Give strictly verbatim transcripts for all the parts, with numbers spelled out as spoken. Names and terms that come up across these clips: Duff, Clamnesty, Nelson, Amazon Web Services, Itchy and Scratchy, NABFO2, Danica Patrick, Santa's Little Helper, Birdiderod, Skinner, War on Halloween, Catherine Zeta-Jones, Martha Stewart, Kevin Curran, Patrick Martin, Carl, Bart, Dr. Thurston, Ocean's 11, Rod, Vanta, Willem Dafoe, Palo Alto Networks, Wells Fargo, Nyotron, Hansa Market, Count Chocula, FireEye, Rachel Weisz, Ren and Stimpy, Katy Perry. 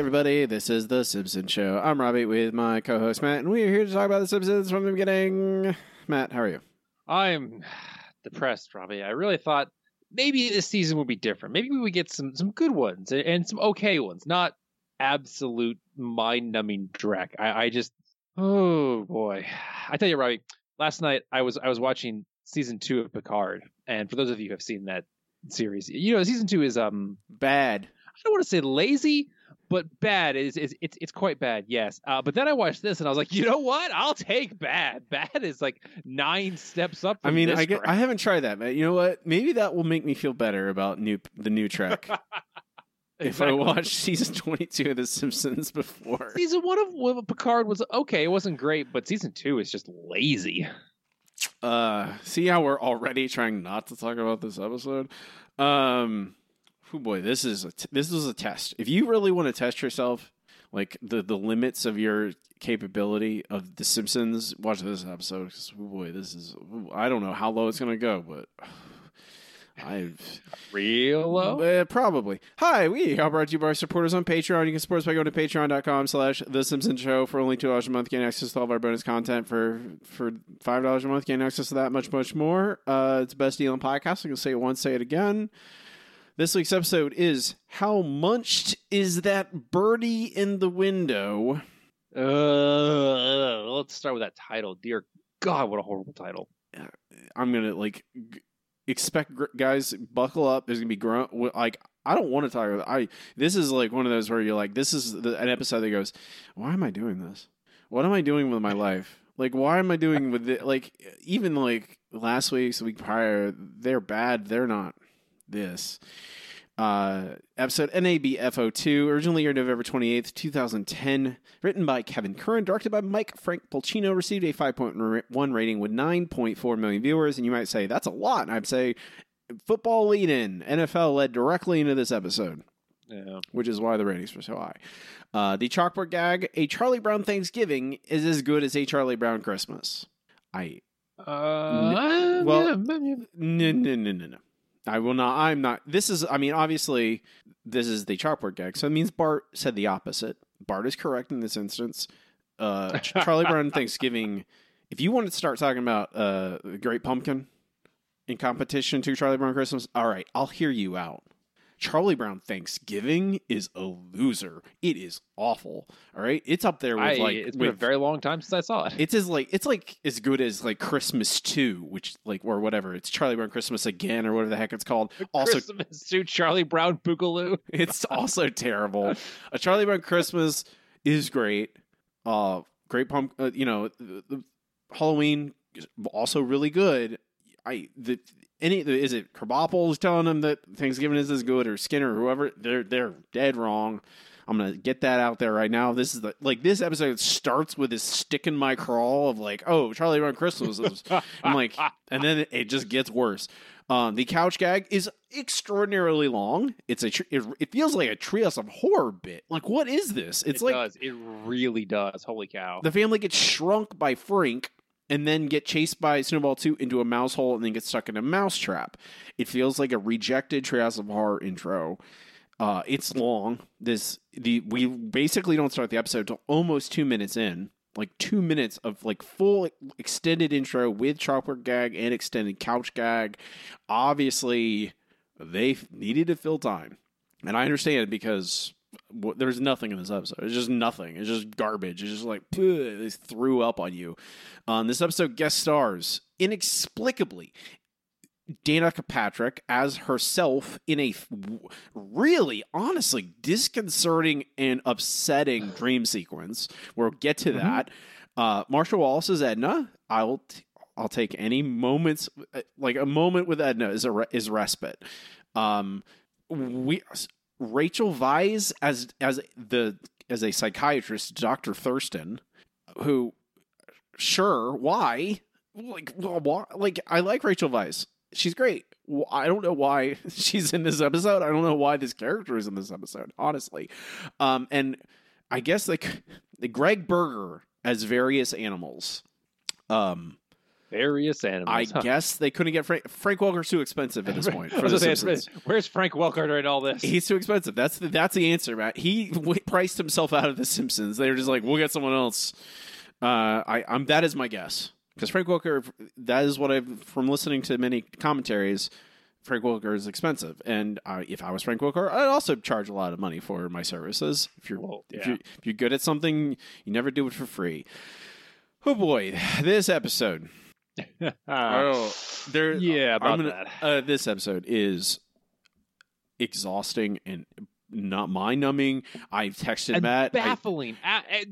everybody, this is The Simpsons Show. I'm Robbie with my co-host Matt, and we are here to talk about The Simpsons from the beginning. Matt, how are you? I'm depressed, Robbie. I really thought maybe this season would be different. Maybe we would get some, some good ones and some okay ones, not absolute mind-numbing dreck. I, I just, oh boy. I tell you, Robbie, last night I was I was watching Season two of Picard, and for those of you who have seen that series, you know, Season two is um bad. I don't want to say lazy, but bad is is it's it's quite bad, yes. Uh, but then I watched this and I was like, you know what? I'll take bad. Bad is like nine steps up. From I mean, this I get, I haven't tried that, but you know what? Maybe that will make me feel better about new the new Trek. Exactly. If I watched season twenty-two of The Simpsons before, season one of Picard was okay. It wasn't great, but season two is just lazy. Uh, see how we're already trying not to talk about this episode. Um. Oh boy, this is a t- this is a test. If you really want to test yourself, like the, the limits of your capability of The Simpsons, watch this episode. Because oh boy, this is oh, I don't know how low it's gonna go, but I've real low, uh, probably. Hi, we are brought to you by our supporters on Patreon. You can support us by going to patreon dot com slash The Simpsons Show for only two dollars a month. Gain access to all of our bonus content for for five dollars a month. Gain access to that much much more. Uh, it's the best deal in podcasts. I'm gonna say it once, say it again. This week's episode is How Munched Is That Birdie in the Window? Uh, let's start with that title. Dear God, what a horrible title. I'm going to, like, g- expect, gr- guys, buckle up. There's going to be grunt. Like, I don't want to talk about I. This is, like, one of those where you're like, this is the, an episode that goes, why am I doing this? What am I doing with my life? Like, why am I doing with it? Like, even, like, last week's, the week prior, they're bad. They're not. This uh, episode N A B F O two, originally aired November twenty-eighth, twenty ten, written by Kevin Curran, directed by Mike Frank Pulcino, received a five point one rating with nine point four million viewers. And you might say, that's a lot. And I'd say, football lead-in, N F L led directly into this episode, yeah. Which is why the ratings were so high. Uh, the chalkboard gag, a Charlie Brown Thanksgiving is as good as a Charlie Brown Christmas. I, uh, n- well, no, no, no, no, no. I will not. I'm not. This is, I mean, obviously, this is the chalkboard gag. So it means Bart said the opposite. Bart is correct in this instance. Uh, Charlie Brown Thanksgiving. If you want to start talking about uh, Great Pumpkin in competition to Charlie Brown Christmas, all right, I'll hear you out. Charlie Brown Thanksgiving is a loser. It is awful. All right, it's up there with I, like. It's been with, a very long time since I saw it. It's as like it's like as good as like Christmas two, which like or whatever. It's Charlie Brown Christmas again or whatever the heck it's called. Also, Christmas two, Charlie Brown Boogaloo. It's also terrible. A Charlie Brown Christmas is great. Uh, great pump. Uh, you know, the, the Halloween is also really good. I the. Any is it Krabappel's telling them that Thanksgiving is as good, or Skinner, or whoever? They're they're dead wrong. I'm gonna get that out there right now. This is the, like this episode starts with this stick in my crawl of like, oh, Charlie Brown Christmas. Is, I'm like, and then it just gets worse. Um, the couch gag is extraordinarily long. It's a tr- it, it feels like a Treehouse of Horror bit. Like, what is this? It's it like does. It really does. Holy cow! The family gets shrunk by Frank. And then get chased by Snowball two into a mouse hole and then get stuck in a mouse trap. It feels like a rejected Treehouse of Horror intro. Uh, it's long. This the we basically don't start the episode till almost two minutes in. Like two minutes of like full extended intro with chalkboard gag and extended couch gag. Obviously, they needed to fill time. And I understand because... There's nothing in this episode. It's just nothing. It's just garbage. It's just like, they threw up on you. Um, this episode guest stars, inexplicably, Danica Patrick as herself in a really, honestly, disconcerting and upsetting dream sequence. We'll get to that. Mm-hmm. Uh, Marsha Wallace as Edna. I'll t- I'll take any moments, like a moment with Edna is a re- is respite. Um, we... Rachel Weisz as as the as a psychiatrist, Doctor Thurston, who, sure, why? Like, why? Like, I like Rachel Weisz. She's great. I don't know why she's in this episode. I don't know why this character is in this episode, honestly. Um, and I guess like Greg Berger as various animals. Um, various animals. I huh? guess they couldn't get Frank. Frank Welker's too expensive at this point. For the saying, where's Frank Welker during all this? He's too expensive. That's the, that's the answer, Matt. He priced himself out of The Simpsons. They were just like, we'll get someone else. Uh, I, I'm that is my guess because Frank Welker. That is what I've from listening to many commentaries. Frank Welker is expensive, and uh, if I was Frank Welker, I'd also charge a lot of money for my services. If you're well, yeah. if you're if you're good at something, you never do it for free. Oh boy, this episode. uh, oh, there. Yeah, about gonna, that. Uh, this episode is exhausting and not mind-numbing. I've texted and Matt. Baffling. I, I,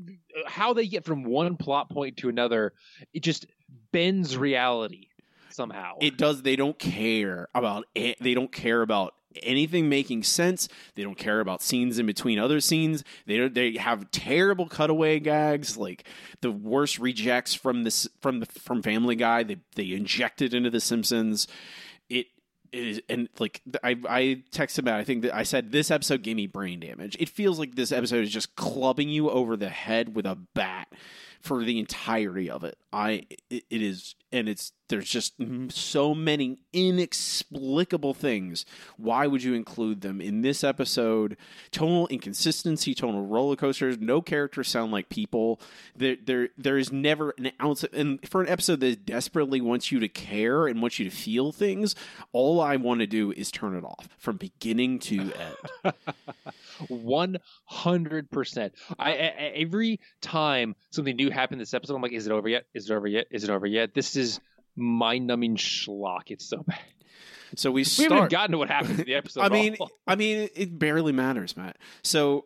how they get from one plot point to another, it just bends reality. Somehow it does. They don't care about it. They don't care about anything making sense. They don't care about scenes in between other scenes. They don't, they have terrible cutaway gags, like the worst rejects from this from the from Family Guy. They they injected into The Simpsons. It, it is and like I I texted about. I think that I said this episode gave me brain damage. It feels like this episode is just clubbing you over the head with a bat for the entirety of it. I it, it is. And it's there's just so many inexplicable things. Why would you include them in this episode? Tonal inconsistency, tonal roller coasters. No characters sound like people. There, there, there is never an ounce of, and for an episode that desperately wants you to care and wants you to feel things, all I want to do is turn it off from beginning to end. one hundred percent. I, I every time something new happened this episode, I'm like, is it over yet? Is it over yet? Is it over yet? This is mind-numbing schlock. It's so bad. So we, start... we haven't gotten to what happened in the episode. I mean, all. I mean, it barely matters, Matt. So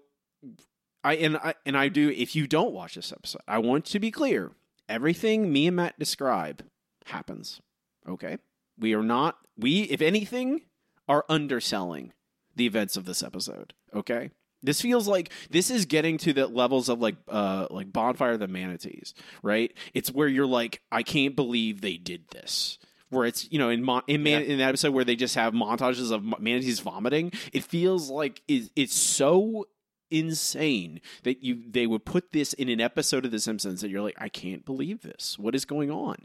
I and I and I do. If you don't watch this episode, I want to be clear: everything me and Matt describe happens. Okay, we are not. We, if anything, are underselling the events of this episode. Okay. This feels like this is getting to the levels of like uh, like Bonfire of the Manatees, right? It's where you're like, I can't believe they did this. Where it's, you know, in mon- in, man- yeah. in that episode where they just have montages of manatees vomiting. It feels like it's, it's so insane that you they would put this in an episode of The Simpsons that you're like, I can't believe this. What is going on?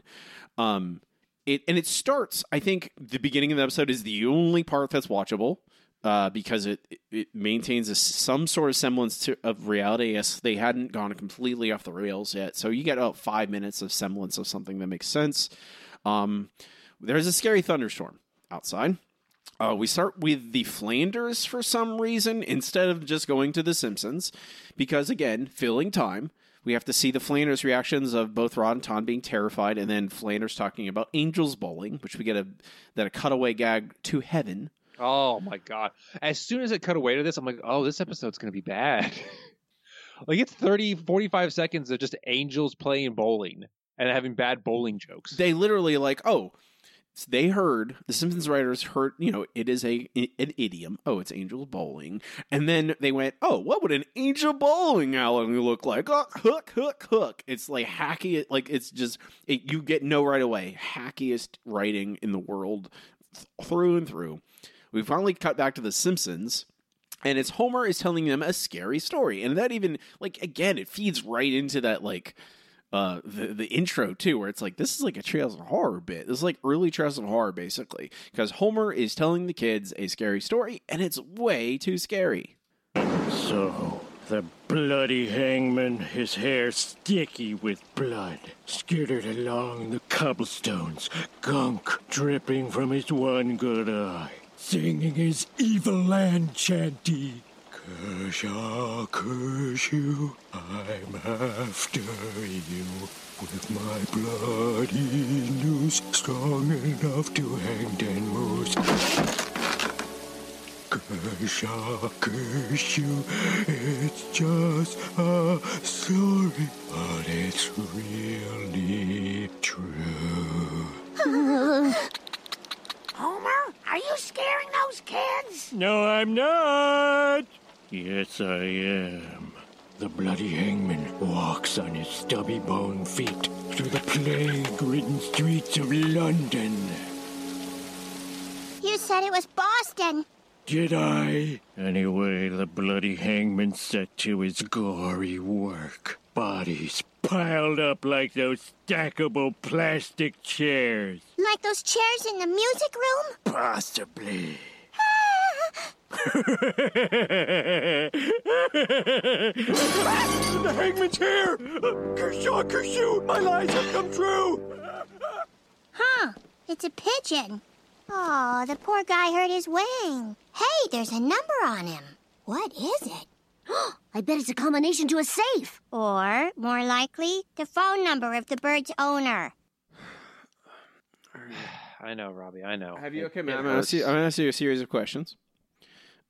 Um, it and it starts. I think the beginning of the episode is the only part that's watchable. Uh, because it it maintains a, some sort of semblance to, of reality. Yes, they hadn't gone completely off the rails yet. So you get about five minutes of semblance of something that makes sense. Um, there's a scary thunderstorm outside. Uh, we start with the Flanders for some reason instead of just going to The Simpsons. Because, again, filling time. We have to see the Flanders reactions of both Rod and Tom being terrified and then Flanders talking about angels bowling, which we get a that a cutaway gag to heaven. Oh, my God. As soon as it cut away to this, I'm like, oh, this episode's going to be bad. Like, it's thirty, forty-five seconds of just angels playing bowling and having bad bowling jokes. They literally like, oh, they heard, the Simpsons writers heard, you know, it is a an idiom. Oh, it's angels bowling. And then they went, oh, what would an angel bowling alley look like? Oh, hook, hook, hook. It's like hacky. Like, it's just, it, you get no right away. Hackiest writing in the world through and through. We finally cut back to The Simpsons, and it's Homer is telling them a scary story. And that even, like, again, it feeds right into that, like, uh, the, the intro, too, where it's like, this is like a Trails of Horror bit. This is like early Trails of Horror, basically, because Homer is telling the kids a scary story, and it's way too scary. So, the bloody hangman, his hair sticky with blood, skittered along the cobblestones, gunk dripping from his one good eye. Singing his evil land chanty. Curse I'll curse you, I'm after you. With my bloody noose, strong enough to hang ten moose. Curse I'll curse you, it's just a story, but it's really true. Homer, are you scaring those kids? No, I'm not. Yes, I am. The bloody hangman walks on his stubby-boned feet through the plague-ridden streets of London. You said it was Boston. Did I? Anyway, the bloody hangman set to his gory work. bodies piled up like those stackable plastic chairs. Like those chairs in the music room? Possibly. The hangman's here! Kershaw, Kershaw, my lies have come true! Huh, it's a pigeon. Oh, the poor guy hurt his wing. Hey, there's a number on him. What is it? I bet it's a combination to a safe. Or, more likely, the phone number of the bird's owner. I know, Robbie, I know. Have you, okay, man? I'm going to ask you a series of questions.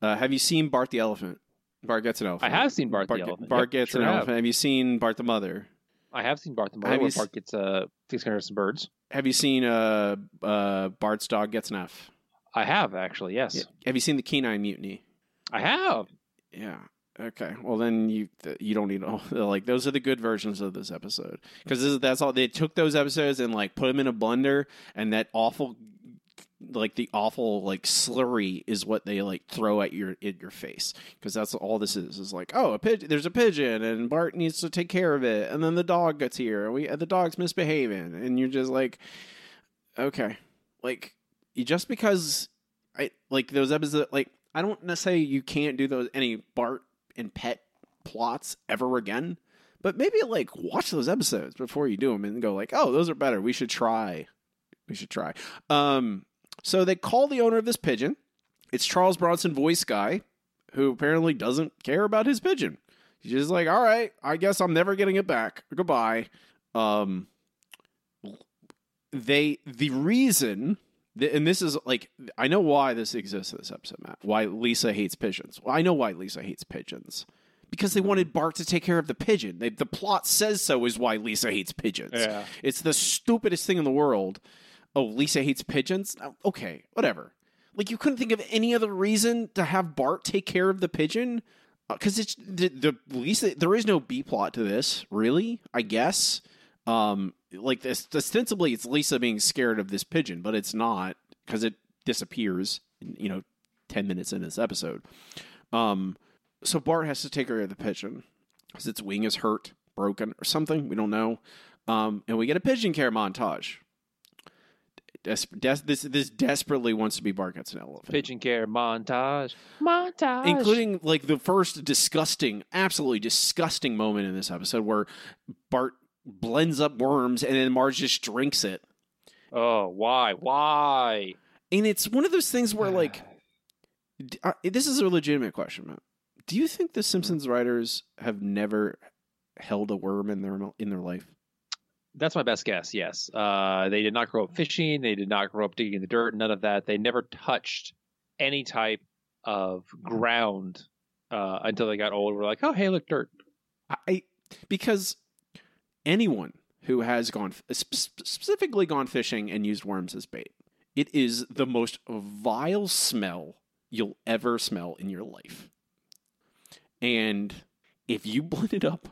Uh, have you seen Bart the Elephant? Bart gets an elephant. I have seen Bart, Bart the Elephant. Bart gets yep, sure an have. elephant. Have you seen Bart the Mother? I have seen Bart the Mother, have where Bart gets uh, takes care of some birds. Have you seen uh, uh, Bart's Dog Gets an F? I have, actually, yes. Yeah. Have you seen The Canine Mutiny? I have. Yeah. Okay, well then you you don't need all like those are the good versions of this episode because that's all they took those episodes and like put them in a blender and that awful like the awful like slurry is what they like throw at your in your face because that's all this is is like oh a pigeon there's a pigeon and Bart needs to take care of it and then the dog gets here and we the dog's misbehaving and you're just like okay like you just because I like those episodes like I don't necessarily you can't do those any Bart and pet plots ever again, but maybe like watch those episodes before you do them and go like, oh, those are better. We should try. We should try. Um, so they call the owner of this pigeon. It's Charles Bronson voice guy who apparently doesn't care about his pigeon. He's just like, all right, I guess I'm never getting it back. Goodbye. Um, they, the reason and this is like, I know why this exists in this episode, Matt. Why Lisa hates pigeons. Well, I know why Lisa hates pigeons. Because they wanted Bart to take care of the pigeon. They, the plot says so is why Lisa hates pigeons. Yeah. It's the stupidest thing in the world. Oh, Lisa hates pigeons? Okay, whatever. Like, you couldn't think of any other reason to have Bart take care of the pigeon? Because uh, it's the, the Lisa, there is no B-plot to this, really, I guess. Um... Like this, ostensibly, it's Lisa being scared of this pigeon, but it's not because it disappears. You know, ten minutes in this episode, um, so Bart has to take care of the pigeon because its wing is hurt, broken, or something. We don't know, um, and we get a pigeon care montage. Des- des- this this desperately wants to be Bart Gets an Elephant. Pigeon care montage, montage, including like the first disgusting, absolutely disgusting moment in this episode where Bart blends up worms and then Marge just drinks it. Oh, why? Why? And it's one of those things where, like, uh, this is a legitimate question, Matt. Do you think the Simpsons writers have never held a worm in their in their life? That's my best guess. Yes, uh, they did not grow up fishing. They did not grow up digging in the dirt. None of that. They never touched any type of ground uh, until they got old. We're like, oh, hey, look, dirt. I because. Anyone who has gone specifically gone fishing and used worms as bait, it is the most vile smell you'll ever smell in your life. And if you blended up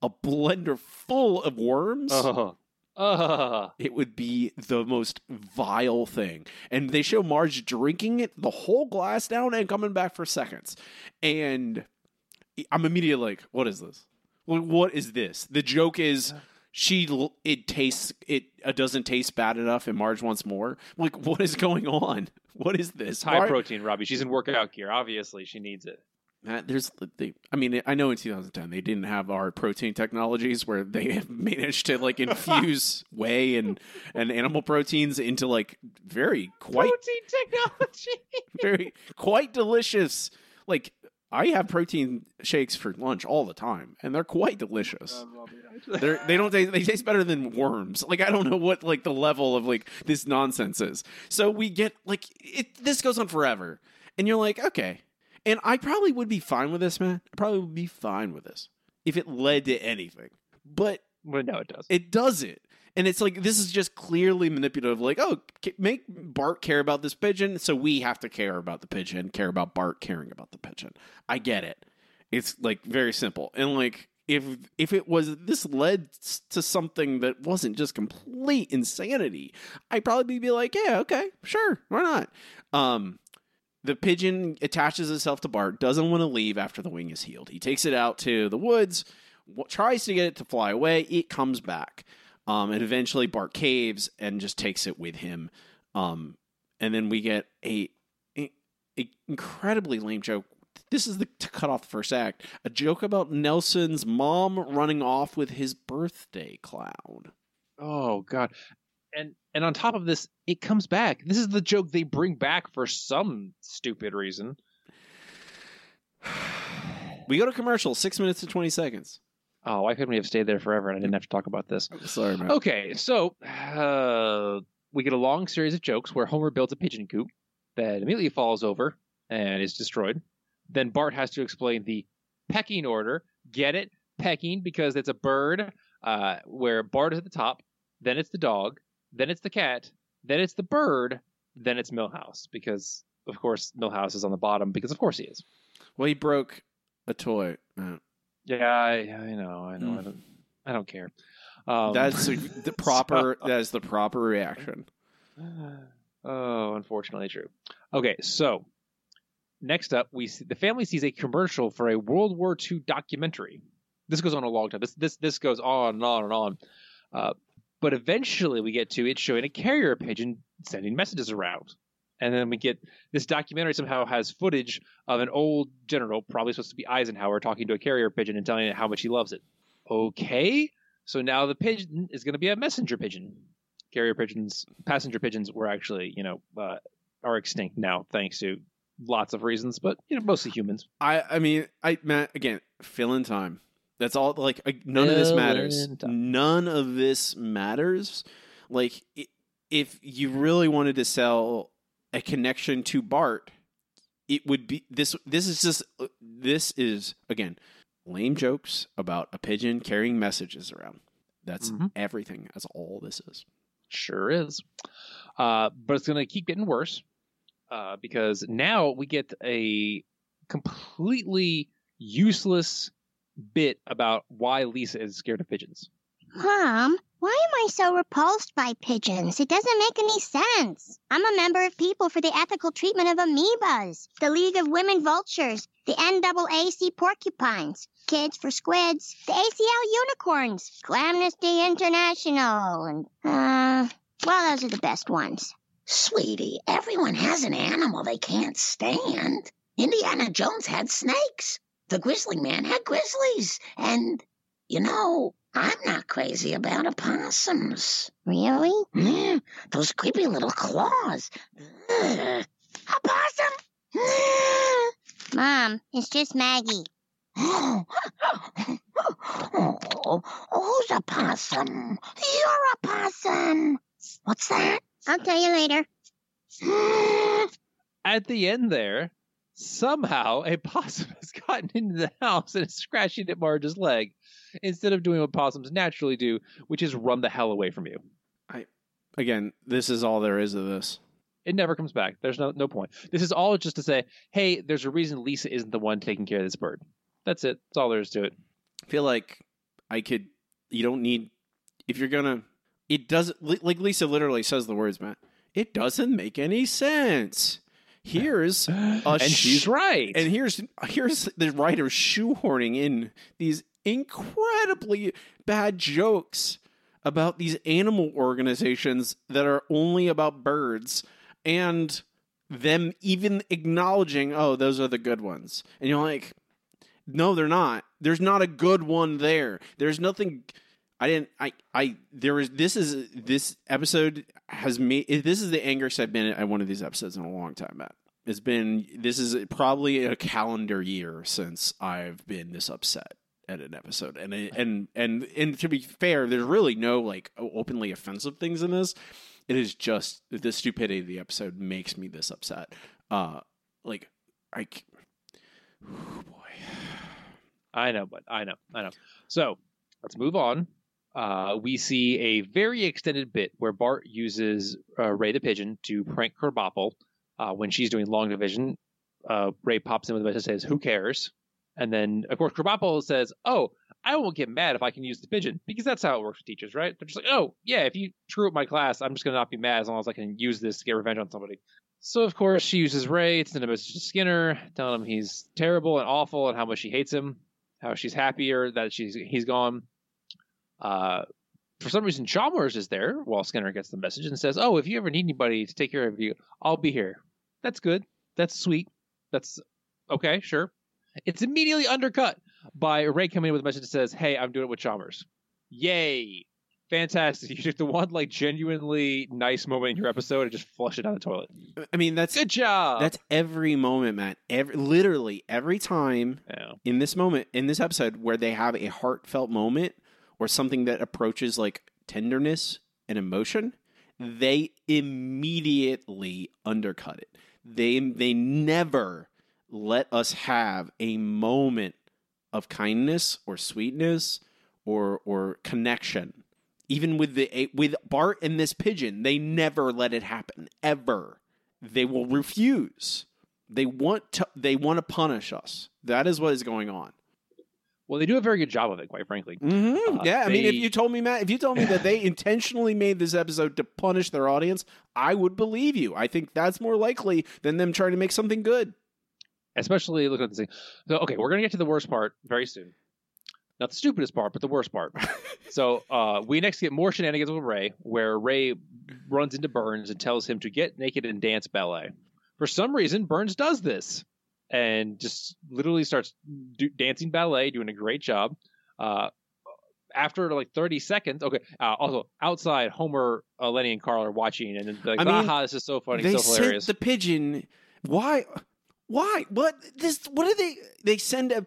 a blender full of worms, uh-huh. Uh-huh. It would be the most vile thing. And they show Marge drinking it, the whole glass down, and coming back for seconds. And I'm immediately like, what is this? What is this? The joke is she it tastes it, it doesn't taste bad enough, and Marge wants more. Like, what is going on? What is this? It's high Mar- protein, Robbie. She's in workout gear. Obviously, she needs it. Matt, there's the. I mean, I know in two thousand ten they didn't have our protein technologies where they have managed to like infuse whey and, and animal proteins into like very quite protein technology, very quite delicious like. I have protein shakes for lunch all the time, and they're quite delicious. They're, they don't taste, they taste better than worms. Like, I don't know what like the level of like this nonsense is. So we get like it. This goes on forever, and you're like, okay. And I probably would be fine with this, man. I probably would be fine with this if it led to anything. But well, no, it doesn't. It doesn't. And it's like, this is just clearly manipulative. Like, oh, make Bart care about this pigeon, so we have to care about the pigeon, care about Bart caring about the pigeon. I get it. It's, like, very simple. And, like, if if it was, this led to something that wasn't just complete insanity, I'd probably be like, yeah, okay, sure, why not? Um, the pigeon attaches itself to Bart, doesn't want to leave after the wing is healed. He takes it out to the woods, tries to get it to fly away. It comes back. Um, and eventually Bart caves and just takes it with him. Um, and then we get a, a, a incredibly lame joke. This is the to cut off the first act. A joke about Nelson's mom running off with his birthday clown. Oh God. And, and on top of this, it comes back. This is the joke they bring back for some stupid reason. We go to commercial, six minutes and twenty seconds. Oh, why couldn't we have stayed there forever and I didn't have to talk about this? Sorry, Matt. Okay, so uh, we get a long series of jokes where Homer builds a pigeon coop that immediately falls over and is destroyed. Then Bart has to explain the pecking order. Get it? Pecking, because it's a bird uh, where Bart is at the top, then it's the dog, then it's the cat, then it's the bird, then it's Milhouse, because, of course, Milhouse is on the bottom, because of course he is. Well, he broke a toy, Matt. Yeah, I, I know, I know. Mm. I don't, I don't care. Um, that's the, the proper. So, that is the proper reaction. Oh, unfortunately, true. Okay, so next up, we see, the family sees a commercial for a World War Two documentary. This goes on a long time. This this this goes on and on and on. Uh, but eventually, we get to it showing a carrier pigeon sending messages around. And then we get this documentary somehow has footage of an old general, probably supposed to be Eisenhower, talking to a carrier pigeon and telling it how much he loves it. Okay, so now the pigeon is going to be a messenger pigeon. Carrier pigeons, passenger pigeons were actually, you know, uh, are extinct now thanks to lots of reasons, but you know, mostly humans. I, I mean, I Matt, again, fill in time. That's all. Like I, none fill of this matters. None of this matters. Like if you really wanted to sell a connection to Bart, it would be this. This is just this is again lame jokes about a pigeon carrying messages around. That's mm-hmm. everything. That's all this is. Sure is. Uh, but it's going to keep getting worse uh, because now we get a completely useless bit about why Lisa is scared of pigeons. Mom, why am I so repulsed by pigeons? It doesn't make any sense. I'm a member of People for the Ethical Treatment of Amoebas, the League of Women Vultures, the N double A C Porcupines, Kids for Squids, the A C L Unicorns, Clamnesty International, and, uh, well, those are the best ones. Sweetie, everyone has an animal they can't stand. Indiana Jones had snakes. The Grizzly Man had grizzlies. And, you know, I'm not crazy about opossums. Really? Mm, those creepy little claws. Ugh. Opossum? Mm. Mom, it's just Maggie. Oh, who's a possum? You're a possum. What's that? I'll tell you later. Mm. At the end there, somehow a possum has gotten into the house and is scratching at Marge's leg, instead of doing what possums naturally do, which is run the hell away from you. I, again, this is all there is of this. It never comes back. There's no no point. This is all just to say, hey, there's a reason Lisa isn't the one taking care of this bird. That's it. That's all there is to it. I feel like I could, you don't need, if you're gonna, it doesn't, like Lisa literally says the words, Matt, it doesn't make any sense. Here's a and sh- she's right. And here's here's the writer shoehorning in these incredibly bad jokes about these animal organizations that are only about birds, and them even acknowledging, oh, those are the good ones. And you're like, no, they're not. There's not a good one there. There's nothing. I didn't. I. I. There is. This is. This episode has made. This is the angriest I've been at one of these episodes in a long time, Matt. It's been. This is probably a calendar year since I've been this upset at an episode, and it, and and and to be fair, there's really no like openly offensive things in this. It is just the stupidity of the episode makes me this upset. Uh, like I. Oh boy. I know, but I know, I know. So let's move on. Uh, we see a very extended bit where Bart uses uh, Ray the pigeon to prank Krabappel uh, when she's doing long division. Uh, Ray pops in with a message that says, who cares? And then, of course, Krabappel says, oh, I won't get mad if I can use the pigeon, because that's how it works with teachers, right? They're just like, oh, yeah, if you screw up my class, I'm just going to not be mad as long as I can use this to get revenge on somebody. So, of course, she uses Ray to send a message to Skinner, telling him he's terrible and awful and how much she hates him. how she's happier that she's he's gone. Uh, for some reason, Chalmers is there while Skinner gets the message and says, "Oh, if you ever need anybody to take care of you, I'll be here." That's good. That's sweet. That's okay. Sure. It's immediately undercut by Ray coming in with a message that says, "Hey, I'm doing it with Chalmers." Yay. Fantastic. You took the one like genuinely nice moment in your episode and just flush it down the toilet. I mean, that's good job. That's every moment, Matt. Every, literally every time yeah. in this moment, in this episode where they have a heartfelt moment or something that approaches like tenderness and emotion, they immediately undercut it. They, they never let us have a moment of kindness or sweetness or, or connection. Even with the with Bart and this pigeon, they never let it happen ever. They will refuse. They want to. They want to punish us. That is what is going on. Well, they do a very good job of it, quite frankly. Mm-hmm. Uh, yeah, they... I mean, if you told me, Matt, if you told me that they intentionally made this episode to punish their audience, I would believe you. I think that's more likely than them trying to make something good. Especially looking at this thing. So, okay, we're gonna get to the worst part very soon. Not the stupidest part, but the worst part. So uh, we next get more shenanigans with Ray, where Ray runs into Burns and tells him to get naked and dance ballet. For some reason, Burns does this and just literally starts do- dancing ballet, doing a great job. Uh, after like thirty seconds, okay. Uh, also, outside, Homer, uh, Lenny, and Carl are watching, and they're like, I mean, "Aha, this is so funny, so hilarious." They sent the pigeon. Why? Why? What? This? What do they? They send a.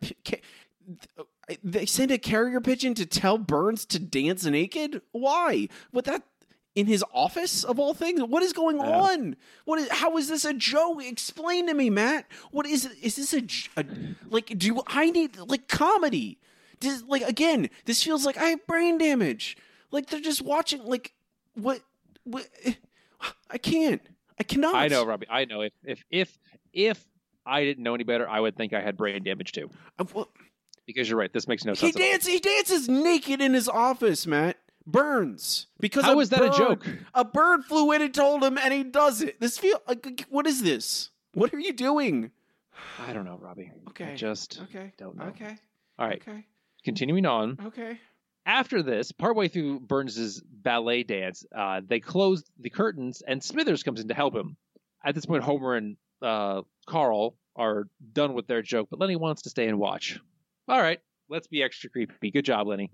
They send a carrier pigeon to tell Burns to dance naked? Why? With that in his office of all things? What is going yeah. on? What is? How is this a joke? Explain to me, Matt. What is? Is this a, a like? Do I need like comedy? Does, like again? This feels like I have brain damage. Like they're just watching. Like what? What? I can't. I cannot. I know, Robbie. I know. If if if if I didn't know any better, I would think I had brain damage too. I, well, Because you're right, this makes no he sense. Dance, he dances naked in his office, Matt. Burns. Because How is that bird, a joke? A bird flew in and told him, and he does it. This feel like, what is this? What are you doing? I don't know, Robbie. Okay. I just okay. don't know. Okay. All right. Okay. Continuing on. Okay. After this, partway through Burns' ballet dance, uh, they close the curtains, and Smithers comes in to help him. At this point, Homer and uh, Carl are done with their joke, but Lenny wants to stay and watch. All right, let's be extra creepy. Good job, Lenny.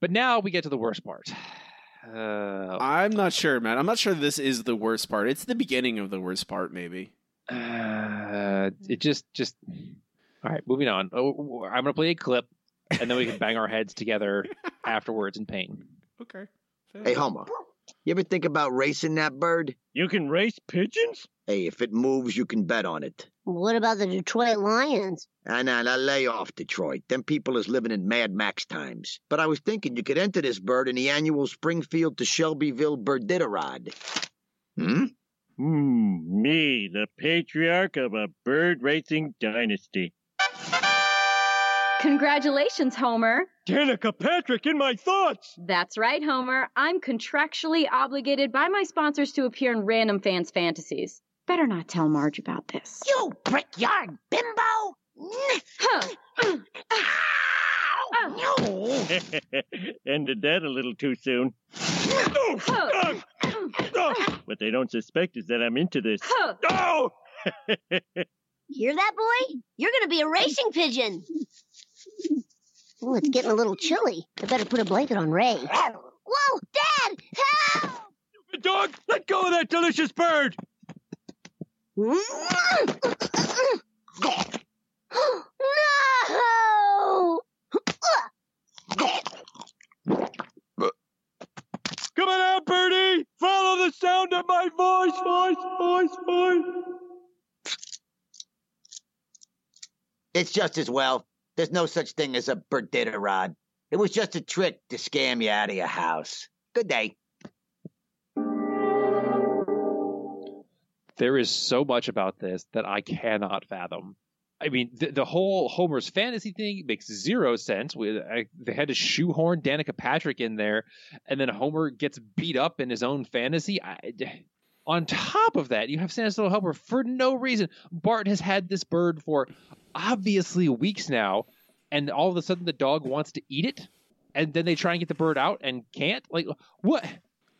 But now we get to the worst part. Uh, I'm not sure, Matt. I'm not sure this is the worst part. It's the beginning of the worst part, maybe. Uh, it just, just. All right, moving on. Oh, I'm going to play a clip, and then we can bang our heads together afterwards in pain. Okay. Hey, Homer, you ever think about racing that bird? You can race pigeons? Hey, if it moves, you can bet on it. What about the Detroit Lions? I know, now lay off Detroit. Them people is living in Mad Max times. But I was thinking you could enter this bird in the annual Springfield to Shelbyville Birdiderod. Hmm? Mm, me, the patriarch of a bird racing dynasty. Congratulations, Homer. Danica Patrick in my thoughts! That's right, Homer. I'm contractually obligated by my sponsors to appear in random fans' fantasies. Better not tell Marge about this. You brickyard bimbo! Huh. Ow! No! Ended that a little too soon. Huh. What they don't suspect is that I'm into this. Huh. Oh! Hear that, boy? You're gonna be a racing pigeon. Oh, it's getting a little chilly. I better put a blanket on Ray. Whoa, Dad! Help! Stupid dog! Let go of that delicious bird! No! Come on out, Birdie! Follow the sound of my voice, voice, voice, voice. It's just as well. There's no such thing as a birdiderod. It was just a trick to scam you out of your house. Good day. There is so much about this that I cannot fathom. I mean, the, the whole Homer's fantasy thing makes zero sense. With I, they had to shoehorn Danica Patrick in there, and then Homer gets beat up in his own fantasy. I, on top of that, you have Santa's Little Helper for no reason. Bart has had this bird for obviously weeks now, and all of a sudden the dog wants to eat it, and then they try and get the bird out and can't? Like, what?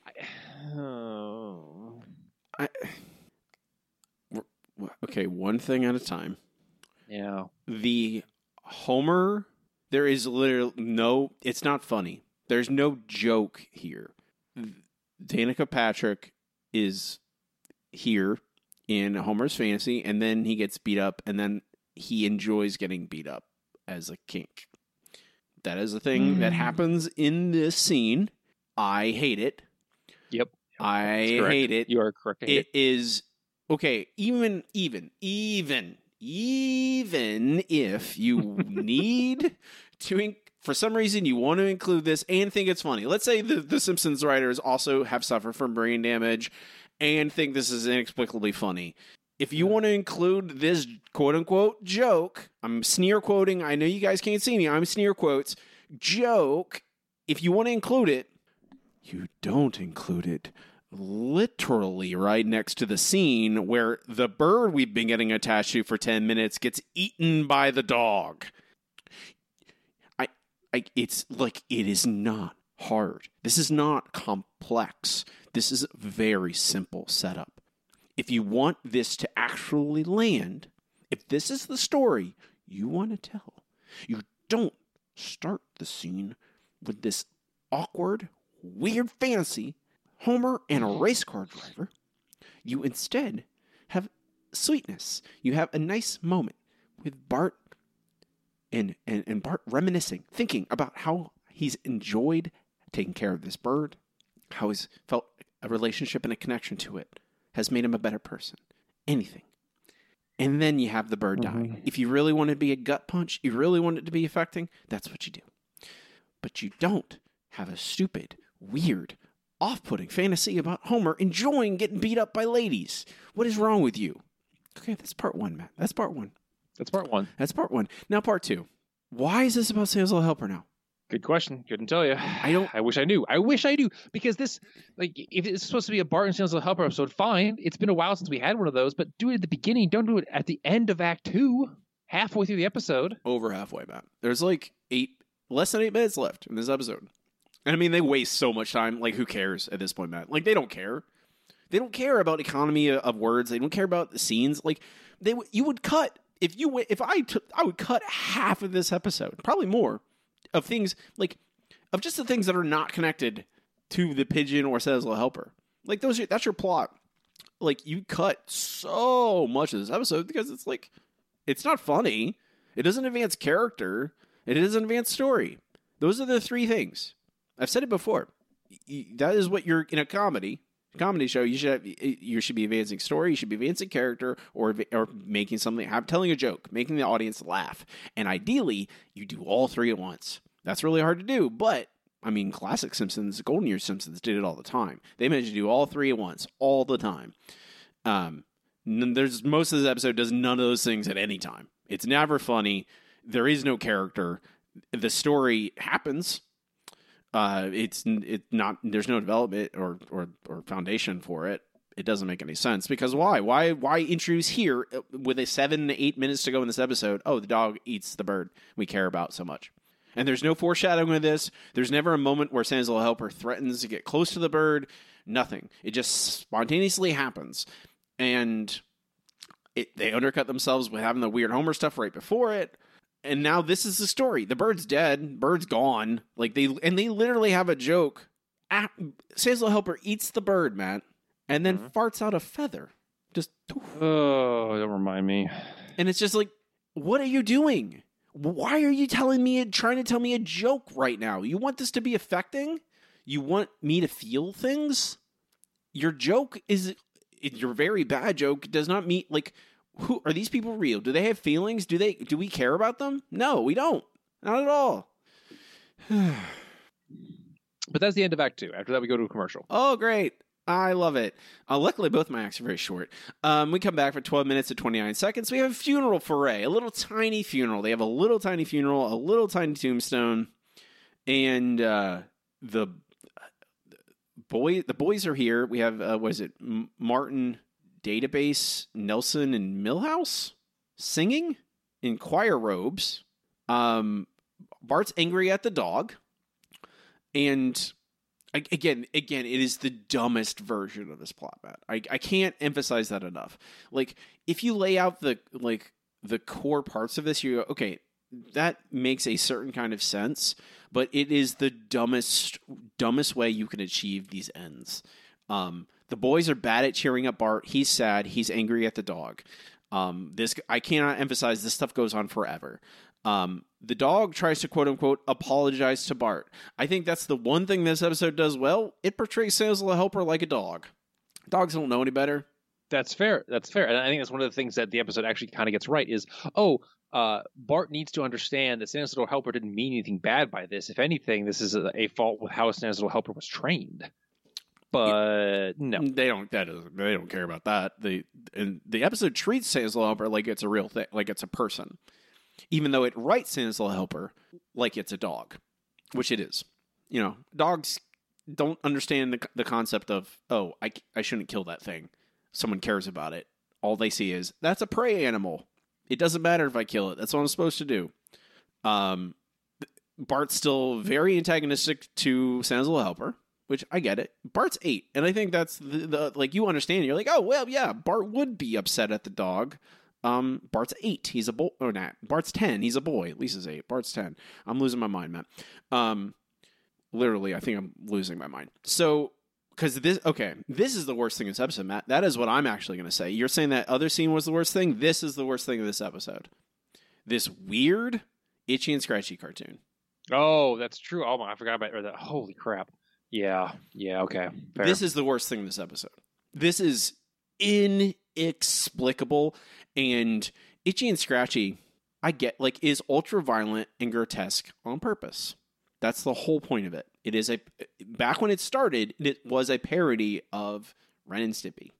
I, oh. I, okay, one thing at a time. Yeah. The Homer, there is literally no, it's not funny. There's no joke here. Danica Patrick is here in Homer's fantasy, and then he gets beat up, and then he enjoys getting beat up as a kink. That is the thing mm. that happens in this scene. I hate it. Yep. I hate it. You are correct. It, it is, okay, even, even, even, even if you need to, in- for some reason, you want to include this and think it's funny. Let's say the, the Simpsons writers also have suffered from brain damage and think this is inexplicably funny. If you want to include this quote-unquote joke, I'm sneer quoting. I know you guys can't see me. I'm sneer quotes. Joke. If you want to include it, you don't include it literally right next to the scene where the bird we've been getting attached to for ten minutes gets eaten by the dog. I, I, it's like, it is not hard. This is not complex. This is a very simple setup. If you want this to actually land, if this is the story you want to tell, you don't start the scene with this awkward, weird fantasy, Homer and a race car driver. You instead have sweetness. You have a nice moment with Bart and, and, and Bart reminiscing, thinking about how he's enjoyed taking care of this bird, how he's felt a relationship and a connection to it has made him a better person. Anything. And then you have the bird dying. Mm-hmm. If you really want it to be a gut punch, you really want it to be affecting, that's what you do. But you don't have a stupid, weird, off-putting fantasy about Homer enjoying getting beat up by ladies. What is wrong with you? Okay, that's part one, Matt. That's part one. That's part one. That's part one. Now part two. Why is this about Santa's Little Helper now? Good question. Couldn't tell you. I don't. I wish I knew. I wish I knew because this, like, if it's supposed to be a Bart and Santa's Little Helper episode, fine. It's been a while since we had one of those, but do it at the beginning. Don't do it at the end of Act Two, halfway through the episode. Over halfway, Matt. There's like eight, less than eight minutes left in this episode, and I mean they waste so much time. Like, who cares at this point, Matt? Like, they don't care. They don't care about economy of words. They don't care about the scenes. Like, they you would cut if you if I took I would cut half of this episode, probably more. Of things like, of just the things that are not connected to the pigeon or Santa's Little Helper, like those. That's your plot. Like, you cut so much of this episode because it's like, it's not funny. It doesn't advance character. It doesn't advance story. Those are the three things. I've said it before. That is what you're in a comedy comedy show. You should have, you should be advancing story. You should be advancing character or or making something, telling a joke, making the audience laugh. And ideally, you do all three at once. That's really hard to do, but, I mean, classic Simpsons, Golden Year Simpsons did it all the time. They managed to do all three at once, all the time. Um, there's most of this episode does none of those things at any time. It's never funny. There is no character. The story happens. Uh, it's it's not. There's no development or, or or foundation for it. It doesn't make any sense because why? Why? Why introduce here with a seven to eight minutes to go in this episode? Oh, the dog eats the bird we care about so much. And there's no foreshadowing of this. There's never a moment where Santa's Little Helper threatens to get close to the bird. Nothing. It just spontaneously happens. And it, they undercut themselves with having the weird Homer stuff right before it. And now this is the story. The bird's dead. Bird's gone. Like they And they literally have a joke. At, Santa's Little Helper eats the bird, Matt, and then mm-hmm. farts out a feather. Just, oof. Oh, don't remind me. And it's just like, what are you doing? Why are you telling me, trying to tell me a joke right now? You want this to be affecting? You want me to feel things? Your joke is, your very bad joke does not meet, like, who are these people real? Do they have feelings? Do they, do we care about them? No, we don't. Not at all. But that's the end of Act Two. After that, we go to a commercial. Oh, great. I love it. Uh, luckily, both my acts are very short. Um, we come back for twelve minutes and twenty-nine seconds. We have a funeral for Ray, a little tiny funeral. They have a little tiny funeral, a little tiny tombstone, and uh, the boy, the boys are here. We have uh, what is it, M- Martin, Database, Nelson, and Milhouse singing in choir robes. Um, Bart's angry at the dog. And again, again, it is the dumbest version of this plot, Matt. I, I can't emphasize that enough. Like, if you lay out the, like, the core parts of this, you go, okay, that makes a certain kind of sense, but it is the dumbest, dumbest way you can achieve these ends. Um, the boys are bad at cheering up Bart. He's sad. He's angry at the dog. Um, this, I cannot emphasize, this stuff goes on forever. Um, the dog tries to quote unquote apologize to Bart. I think that's the one thing this episode does well. It portrays Santa's Little Helper like a dog. Dogs don't know any better. That's fair. That's fair. And I think that's one of the things that the episode actually kind of gets right is, oh, uh, Bart needs to understand that Santa's Little Helper didn't mean anything bad by this. If anything, this is a, a fault with how Santa's Little Helper was trained. But no, they don't. That doesn't. They don't care about that. The and the episode treats Santa's Little Helper like it's a real thing, like it's a person, even though it writes Santa's Little Helper like it's a dog, which it is. You know, dogs don't understand the the concept of, oh, I I shouldn't kill that thing. Someone cares about it. All they see is that's a prey animal. It doesn't matter if I kill it. That's what I'm supposed to do. Um, Bart's still very antagonistic to Santa's Little Helper, which I get it. Bart's eight. And I think that's the, the, like, you understand. You're like, oh, well, yeah, Bart would be upset at the dog. Um, Bart's eight. He's a boy. Or not. Bart's ten. He's a boy. Lisa's eight. Bart's ten. I'm losing my mind, man. Um, literally, I think I'm losing my mind. So, because this, okay, this is the worst thing in this episode, Matt. That is what I'm actually going to say. You're saying that other scene was the worst thing? This is the worst thing of this episode. This weird, Itchy and Scratchy cartoon. Oh, that's true. Oh, my, I forgot about that. Holy crap. Yeah, yeah, okay. Fair. This is the worst thing in this episode. This is inexplicable, and Itchy and Scratchy, I get, like, is ultra-violent and grotesque on purpose. That's the whole point of it. It is a, back when it started, it was a parody of Ren and Stimpy,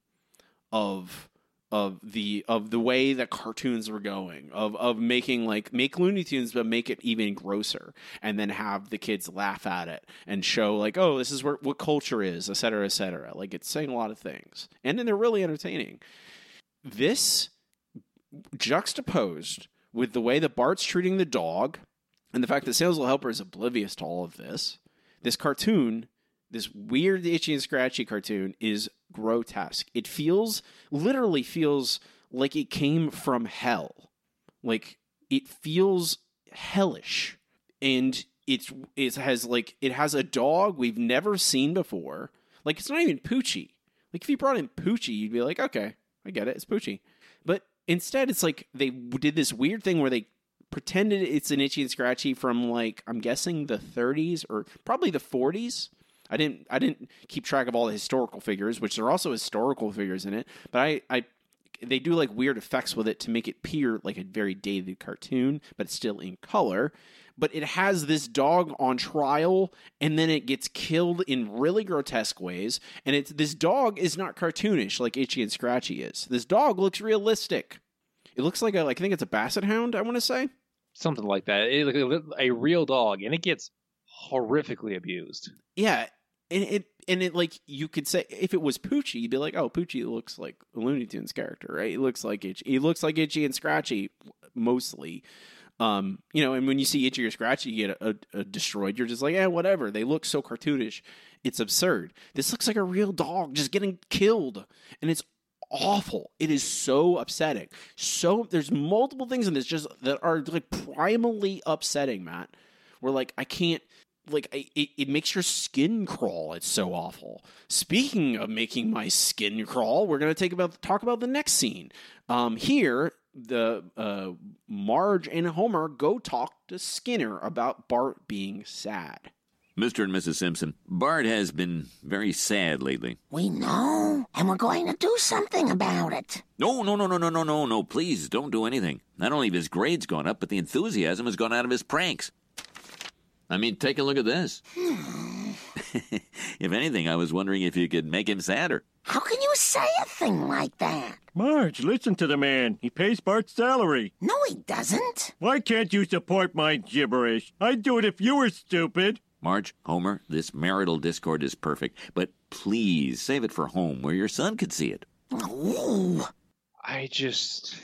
of of the of the way that cartoons were going, of of making, like, make Looney Tunes but make it even grosser and then have the kids laugh at it and show, like, oh, this is where, what culture is, et cetera, et cetera. Like, it's saying a lot of things. And then they're really entertaining. This juxtaposed with the way that Bart's treating the dog and the fact that Santa's Little Helper is oblivious to all of this, this cartoon, this weird Itchy and Scratchy cartoon, is grotesque. It feels, literally feels like it came from hell. Like, it feels hellish. And it's, it has, like, it has a dog we've never seen before. Like, it's not even Poochie. Like, if you brought in Poochie, you'd be like, okay, I get it, it's Poochie. But instead, it's like they did this weird thing where they pretended it's an Itchy and Scratchy from, like, I'm guessing the thirties or probably the forties. I didn't I didn't keep track of all the historical figures, which there are also historical figures in it, but I, I they do, like, weird effects with it to make it appear like a very dated cartoon, but it's still in color. But it has this dog on trial, and then it gets killed in really grotesque ways, and it's, this dog is not cartoonish like Itchy and Scratchy is. This dog looks realistic. It looks like, a, like I think it's a Basset Hound, I want to say. Something like that. It, like, a real dog, and it gets horrifically abused. Yeah. And it, and it, like, you could say, if it was Poochie, you'd be like, oh, Poochie looks like a Looney Tunes character, right? He looks like Itchy. He looks like Itchy and Scratchy, mostly. Um, you know, and when you see Itchy or Scratchy get a, a, a destroyed, you're just like, eh, whatever. They look so cartoonish. It's absurd. This looks like a real dog just getting killed. And it's awful. It is so upsetting. So there's multiple things in this just that are, like, primally upsetting, Matt. We're like, I can't. Like, it, it makes your skin crawl. It's so awful. Speaking of making my skin crawl, we're going to take about talk about the next scene. Um, here, the uh, Marge and Homer go talk to Skinner about Bart being sad. Mister and Missus Simpson, Bart has been very sad lately. We know, and we're going to do something about it. No, no, no, no, no, no, no, no. Please, don't do anything. Not only have his grades gone up, but the enthusiasm has gone out of his pranks. I mean, take a look at this. If anything, I was wondering if you could make him sadder. How can you say a thing like that? Marge, listen to the man. He pays Bart's salary. No, he doesn't. Why can't you support my gibberish? I'd do it if you were stupid. Marge, Homer, this marital discord is perfect, but please save it for home where your son could see it. Ooh. I just...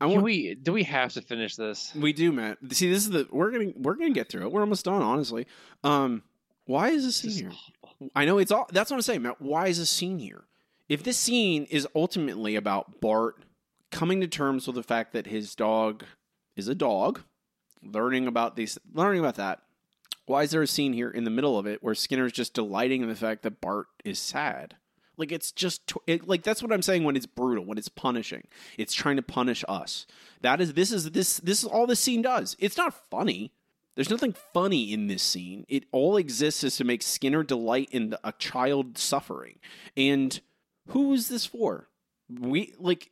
I want... we do we have to finish this? We do, Matt. See, this is the we're gonna we're gonna get through it. We're almost done, honestly. Um, why is this scene here? I know it's all. That's what I'm saying, Matt. Why is this scene here? If this scene is ultimately about Bart coming to terms with the fact that his dog is a dog, learning about these, learning about that. Why is there a scene here in the middle of it where Skinner's just delighting in the fact that Bart is sad? Like, it's just, it, like, that's what I'm saying when it's brutal, when it's punishing. It's trying to punish us. That is, this is, this, this is all this scene does. It's not funny. There's nothing funny in this scene. It all exists is to make Skinner delight in the, a child suffering. And who is this for? We, like,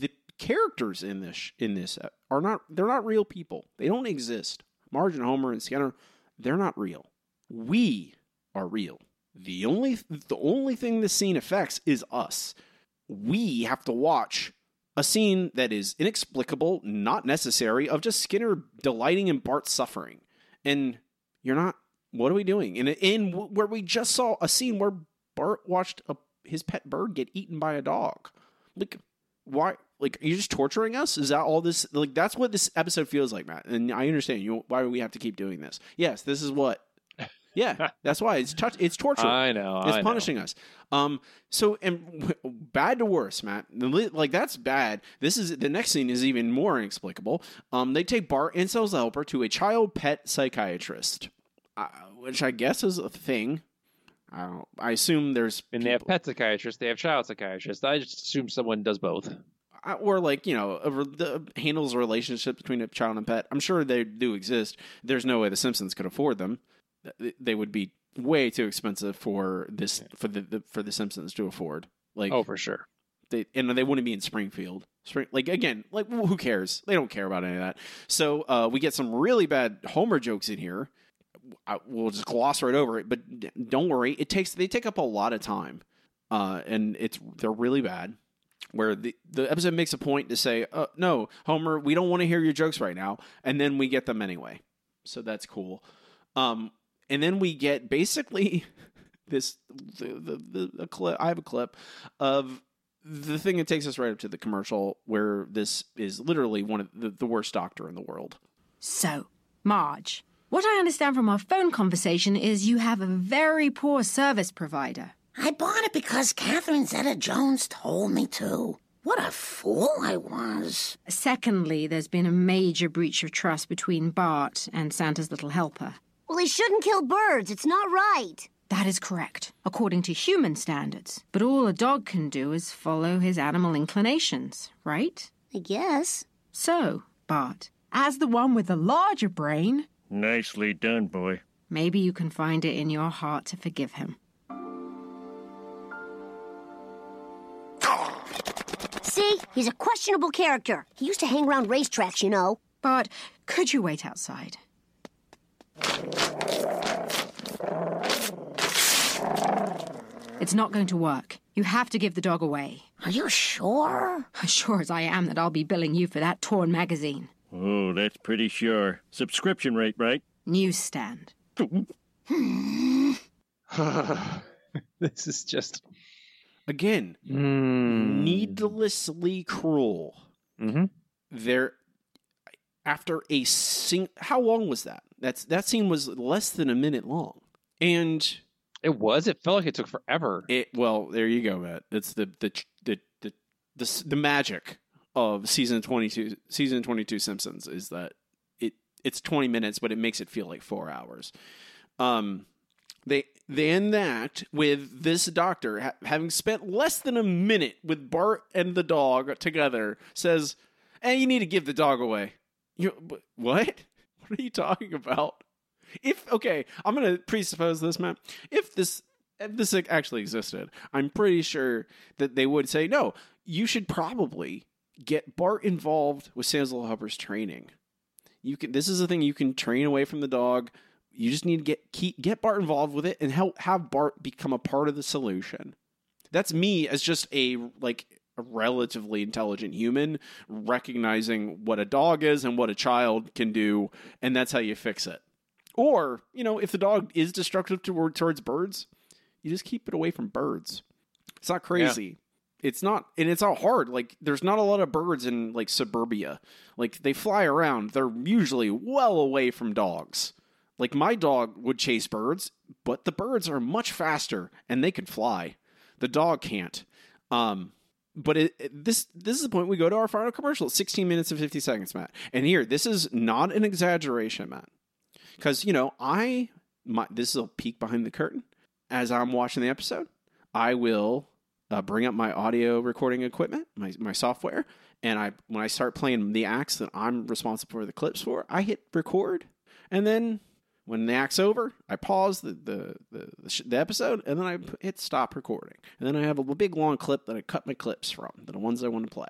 the characters in this, in this are not, they're not real people. They don't exist. Marge and Homer and Skinner, they're not real. We are real. The only the only thing this scene affects is us. We have to watch a scene that is inexplicable, not necessary, of just Skinner delighting in Bart's suffering. And you're not, what are we doing? And in, in where we just saw a scene where Bart watched a, his pet bird get eaten by a dog. Like, why? Like, are you just torturing us? Is that all this? Like, that's what this episode feels like, Matt. And I understand you. Why we have to keep doing this? Yes, this is what. Yeah, that's why it's touch. It's torture. I know. It's I punishing know. us. Um. So, and w- bad to worse, Matt. Like, that's bad. This is the next scene is even more inexplicable. Um. They take Bart and Santa's Little Helper to a child pet psychiatrist, uh, which I guess is a thing. I don't. I assume there's. And people. They have pet psychiatrists. They have child psychiatrists. I just assume someone does both. Or, like, you know, a, the, handles a relationship between a child and pet. I'm sure they do exist. There's no way The Simpsons could afford them. They would be way too expensive for this for the, the for The Simpsons to afford. Like, oh, for sure. They and they wouldn't be in Springfield. Spring, like again, like who cares? They don't care about any of that. So uh, we get some really bad Homer jokes in here. I, we'll just gloss right over it. But don't worry, it takes they take up a lot of time, uh, and it's they're really bad. Where the, the episode makes a point to say, uh, no, Homer, we don't want to hear your jokes right now. And then we get them anyway. So that's cool. Um, and then we get basically this, the, the, the a clip, I have a clip of the thing that takes us right up to the commercial where this is literally one of the, the worst doctor in the world. So, Marge, what I understand from our phone conversation is you have a very poor service provider. I bought it because Catherine Zeta-Jones told me to. What a fool I was. Secondly, there's been a major breach of trust between Bart and Santa's Little Helper. Well, he shouldn't kill birds. It's not right. That is correct, according to human standards. But all a dog can do is follow his animal inclinations, right? I guess. So, Bart, as the one with the larger brain... Nicely done, boy. Maybe you can find it in your heart to forgive him. See? He's a questionable character. He used to hang around racetracks, you know. Bart, could you wait outside? It's not going to work. You have to give the dog away. Are you sure? As sure as I am that I'll be billing you for that torn magazine. Oh, that's pretty sure. Subscription rate, right? Newsstand. This is just... Again, mm. needlessly cruel. Mm-hmm. There, after a sing, how long was that? That's that scene was less than a minute long, and it was. It felt like it took forever. It well, there you go, Matt. It's the the the the the, the magic of season twenty-two. Season twenty-two Simpsons is that it it's twenty minutes, but it makes it feel like four hours. Um, they. They end that with this doctor, ha- having spent less than a minute with Bart and the dog together, says, hey, you need to give the dog away. You, what? What are you talking about? If, okay, I'm going to presuppose this, Matt. If this, if this actually existed, I'm pretty sure that they would say, no, you should probably get Bart involved with Santa's Little Helper's training. You can. This is a thing you can train away from the dog. You just need to get keep, get Bart involved with it and help have Bart become a part of the solution. That's me as just a like a relatively intelligent human recognizing what a dog is and what a child can do, and that's how you fix it. Or, you know, if the dog is destructive toward, towards birds, you just keep it away from birds. It's not crazy. It's not, and it's not hard. Like, there's not a lot of birds in, like, suburbia. Like, they fly around. They're usually well away from dogs. Like, my dog would chase birds, but the birds are much faster, and they can fly. The dog can't. Um, but it, it, this this is the point we go to our final commercial. It's sixteen minutes and fifty seconds, Matt. And here, this is not an exaggeration, Matt. Because, you know, I, my, this is a peek behind the curtain. As I'm watching the episode, I will... Uh, bring up my audio recording equipment, my my software, and I when I start playing the acts that I'm responsible for the clips for, I hit record, and then when the act's over, I pause the the the, the, sh- the episode, and then I hit stop recording, and then I have a big long clip that I cut my clips from, the ones I want to play.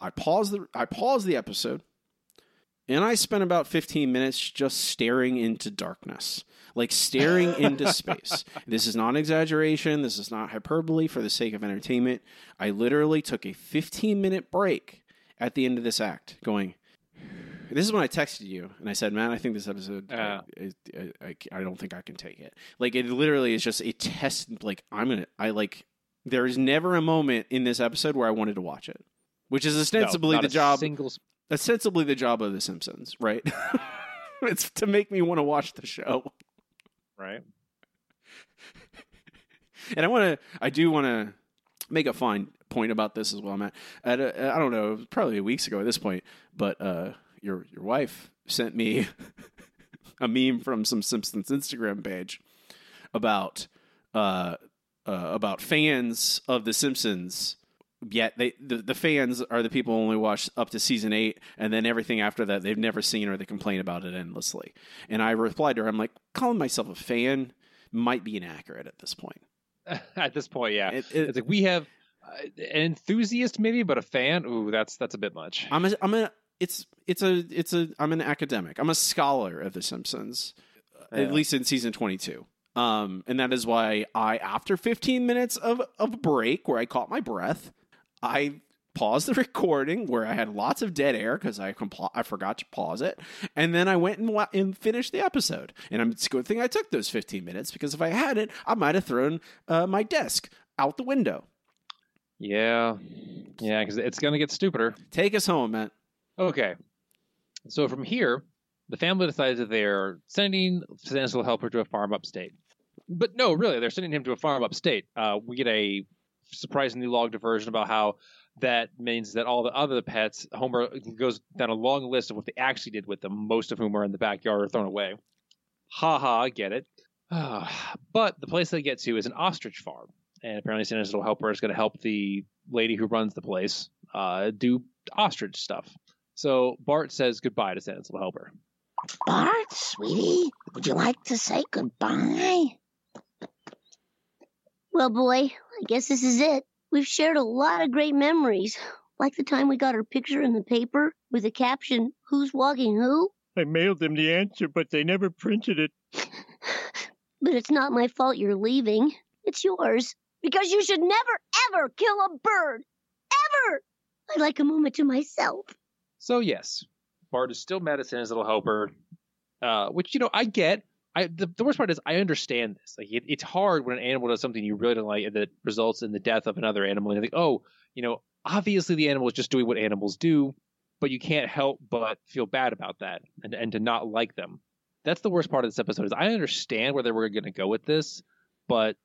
I pause the I pause the episode, and I spent about fifteen minutes just staring into darkness. Like, staring into space. This is not an exaggeration. This is not hyperbole for the sake of entertainment. I literally took a fifteen-minute break at the end of this act going, this is when I texted you, and I said, man, I think this episode, uh, I, I, I don't think I can take it. Like, it literally is just a test. Like, I'm going to, I like, there is never a moment in this episode where I wanted to watch it, which is ostensibly no, the job, single... ostensibly the job of The Simpsons, right? It's to make me want to watch the show. Right. And I want to, I do want to make a fine point about this as well, Matt. At a, I don't know, it was probably weeks ago at this point, but uh, your your wife sent me a meme from some Simpsons Instagram page about uh, uh, about fans of The Simpsons. Yet they the, the fans are the people who only watch up to season eight, and then everything after that they've never seen, or they complain about it endlessly. And I replied to her, I'm like, calling myself a fan might be inaccurate at this point. At this point, yeah, it, it, it's like we have an enthusiast, maybe, but a fan. Ooh, that's that's a bit much. I'm a, I'm a it's it's a it's a I'm an academic. I'm a scholar of The Simpsons, yeah. At least in season twenty-two. Um, and that is why I, after fifteen minutes of of a break where I caught my breath, I paused the recording where I had lots of dead air because I compl- I forgot to pause it. And then I went and, wa- and finished the episode. And I'm, it's a good thing I took those fifteen minutes, because if I hadn't, I might have thrown uh, my desk out the window. Yeah. Yeah, because it's going to get stupider. Take us home, Matt. Okay. So from here, the family decides that they're sending Santa's Little Helper to a farm upstate. But no, really, they're sending him to a farm upstate. Uh, we get a... surprisingly long diversion about how that means that all the other pets, Homer goes down a long list of what they actually did with them, most of whom are in the backyard or thrown away. Ha ha, get it. But the place they get to is an ostrich farm, and apparently Santa's Little Helper is going to help the lady who runs the place uh, do ostrich stuff. So Bart says goodbye to Santa's Little Helper. Bart, sweetie, would you like to say goodbye? Well, boy, I guess this is it. We've shared a lot of great memories, like the time we got our picture in the paper with the caption, "Who's Walking Who?" I mailed them the answer, but they never printed it. But it's not my fault you're leaving. It's yours. Because you should never, ever kill a bird. Ever! I'd like a moment to myself. So, yes, Bart is still mad at Santa's Little Helper, uh, which, you know, I get. I, the, the worst part is I understand this. Like, it, it's hard when an animal does something you really don't like that results in the death of another animal. And you think, oh, you know, obviously the animal is just doing what animals do, but you can't help but feel bad about that and, and to not like them. That's the worst part of this episode is I understand where they were going to go with this, but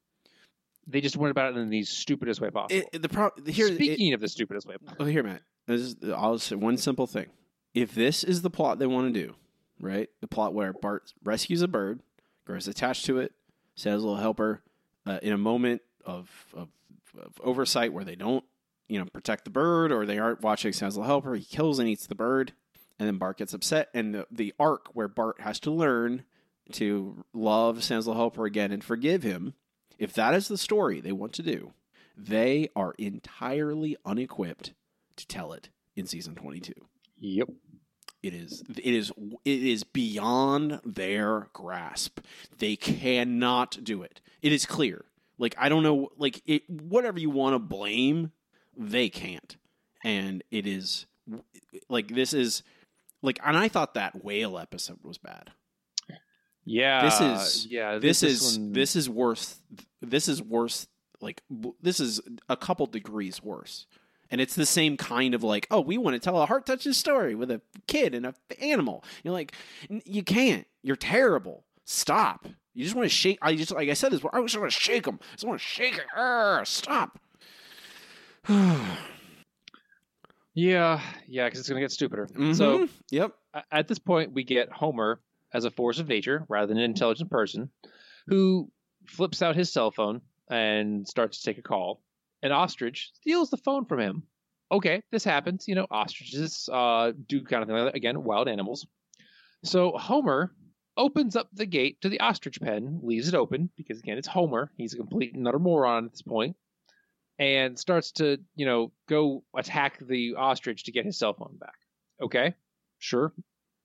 they just went about it in the stupidest way possible. It, the pro- here, Speaking it, of the stupidest way possible. Oh, here, Matt. This is, I'll say one simple thing. If this is the plot they want to do, right? The plot where Bart rescues a bird, grows attached to it, Santa's Little Helper, uh, in a moment of, of, of oversight where they don't, you know, protect the bird, or they aren't watching Santa's Little Helper. He kills and eats the bird, and then Bart gets upset. And the, the arc where Bart has to learn to love Santa's Little Helper again and forgive him. If that is the story they want to do, they are entirely unequipped to tell it in season twenty-two. Yep. It is it is it is beyond their grasp. They cannot do it. It is clear. Like, I don't know, like, it, whatever you want to blame, they can't. And it is like this is like, and I thought that whale episode was bad. Yeah. This is yeah, this, this is one... this is worse. This is worse like this is a couple degrees worse. And it's the same kind of like, oh, we want to tell a heart-touching story with a kid and an animal. You're like, you can't. You're terrible. Stop. You just want to shake. I just, like I said, this. I just want to shake them. I just want to shake it. Arr, stop. yeah, yeah, because it's going to get stupider. Mm-hmm. So, yep. At this point, we get Homer as a force of nature rather than an intelligent person who flips out his cell phone and starts to take a call. An ostrich steals the phone from him. Okay, this happens. You know, ostriches uh, do kind of thing like that. Again, wild animals. So Homer opens up the gate to the ostrich pen, leaves it open, because, again, it's Homer. He's a complete and utter moron at this point, and starts to, you know, go attack the ostrich to get his cell phone back. Okay, sure.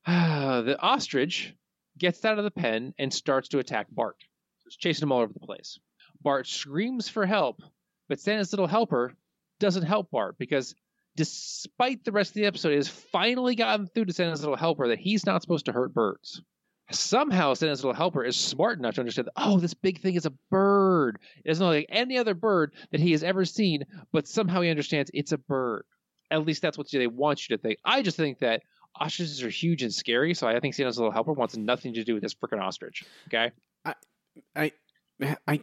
The ostrich gets out of the pen and starts to attack Bart. So it's chasing him all over the place. Bart screams for help. But Santa's Little Helper doesn't help Bart because despite the rest of the episode, it has finally gotten through to Santa's Little Helper that he's not supposed to hurt birds. Somehow, Santa's Little Helper is smart enough to understand that, oh, this big thing is a bird. It doesn't look like any other bird that he has ever seen, but somehow he understands it's a bird. At least that's what they want you to think. I just think that ostriches are huge and scary, so I think Santa's Little Helper wants nothing to do with this freaking ostrich. Okay? I... I... I...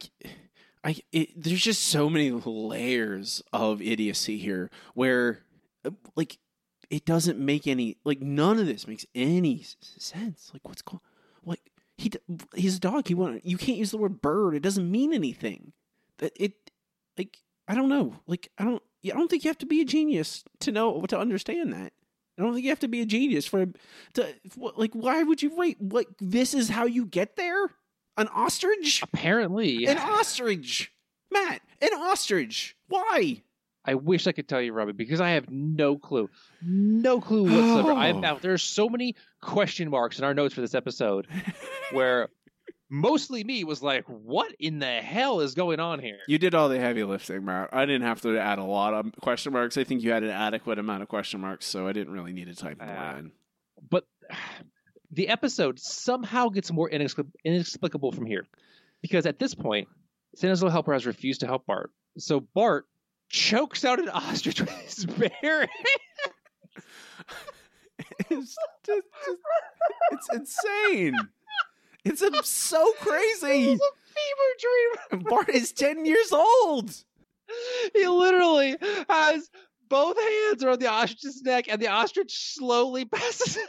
I, it, there's just so many layers of idiocy here where, like, it doesn't make any, like, none of this makes any sense. Like, what's going, like, he, he's a dog. He won't, you can't use the word bird. It doesn't mean anything. That it, like, I don't know. Like, I don't, I don't think you have to be a genius to know, to understand that. I don't think you have to be a genius for, to, like, why would you wait? Like, this is how you get there? An ostrich? Apparently. An ostrich. Matt, an ostrich. Why? I wish I could tell you, Robbie, because I have no clue. No clue whatsoever. Oh. I'm out. There are so many question marks in our notes for this episode where mostly me was like, what in the hell is going on here? You did all the heavy lifting, Matt. I didn't have to add a lot of question marks. I think you had an adequate amount of question marks, so I didn't really need to type uh, the line. But... the episode somehow gets more inexplic- inexplicable from here, because at this point, Santa's Little Helper has refused to help Bart. So Bart chokes out an ostrich with his bare hands. It's, just, it's insane. It's a, so crazy. It's a fever dream. Bart is ten years old. He literally has... both hands are on the ostrich's neck, and the ostrich slowly passes it.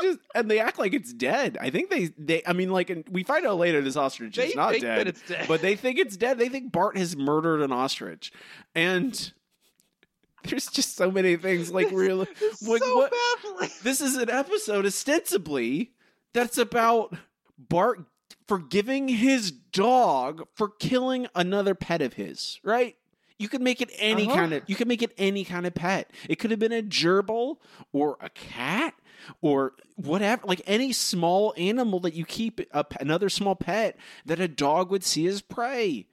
Just, and they act like it's dead. I think they, they I mean, like, we find out later this ostrich is not dead, it's dead, but they think it's dead. They think Bart has murdered an ostrich. And there's just so many things, like, really. Like, so what, baffling. This is an episode, ostensibly, that's about Bart forgiving his dog for killing another pet of his, right? You could make it any uh-huh. kind of. You could make it any kind of pet. It could have been a gerbil or a cat or whatever, like any small animal that you keep. A, another small pet that a dog would see as prey.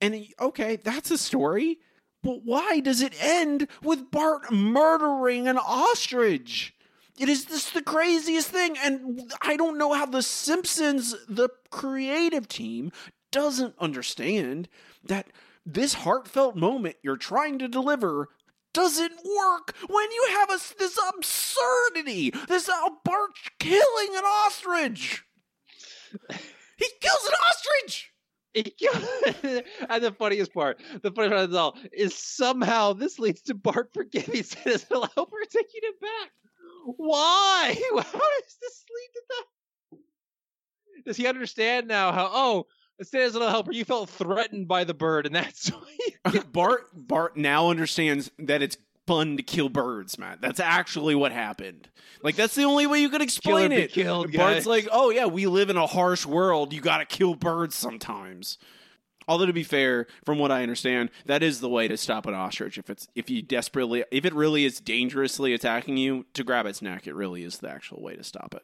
And okay, that's a story. But why does it end with Bart murdering an ostrich? It is this the craziest thing, and I don't know how The Simpsons, the creative team, doesn't understand that. This heartfelt moment you're trying to deliver doesn't work when you have a, this absurdity, this uh, Bart killing an ostrich. He kills an ostrich. It kills, and the funniest part, the funniest part of it all is somehow this leads to Bart forgiving Santa's Little Helper taking it back. Why? How does this lead to that? Does he understand now how? Oh. Santa's Little Helper, you felt threatened by the bird, and that's Bart. Bart now understands that it's fun to kill birds, man. That's actually what happened. Like, that's the only way you could explain it. Killed, Bart's guys. Like, oh yeah, we live in a harsh world. You gotta kill birds sometimes. Although, to be fair, from what I understand, that is the way to stop an ostrich. If it's if you desperately, if it really is dangerously attacking you, to grab its neck. It really is the actual way to stop it.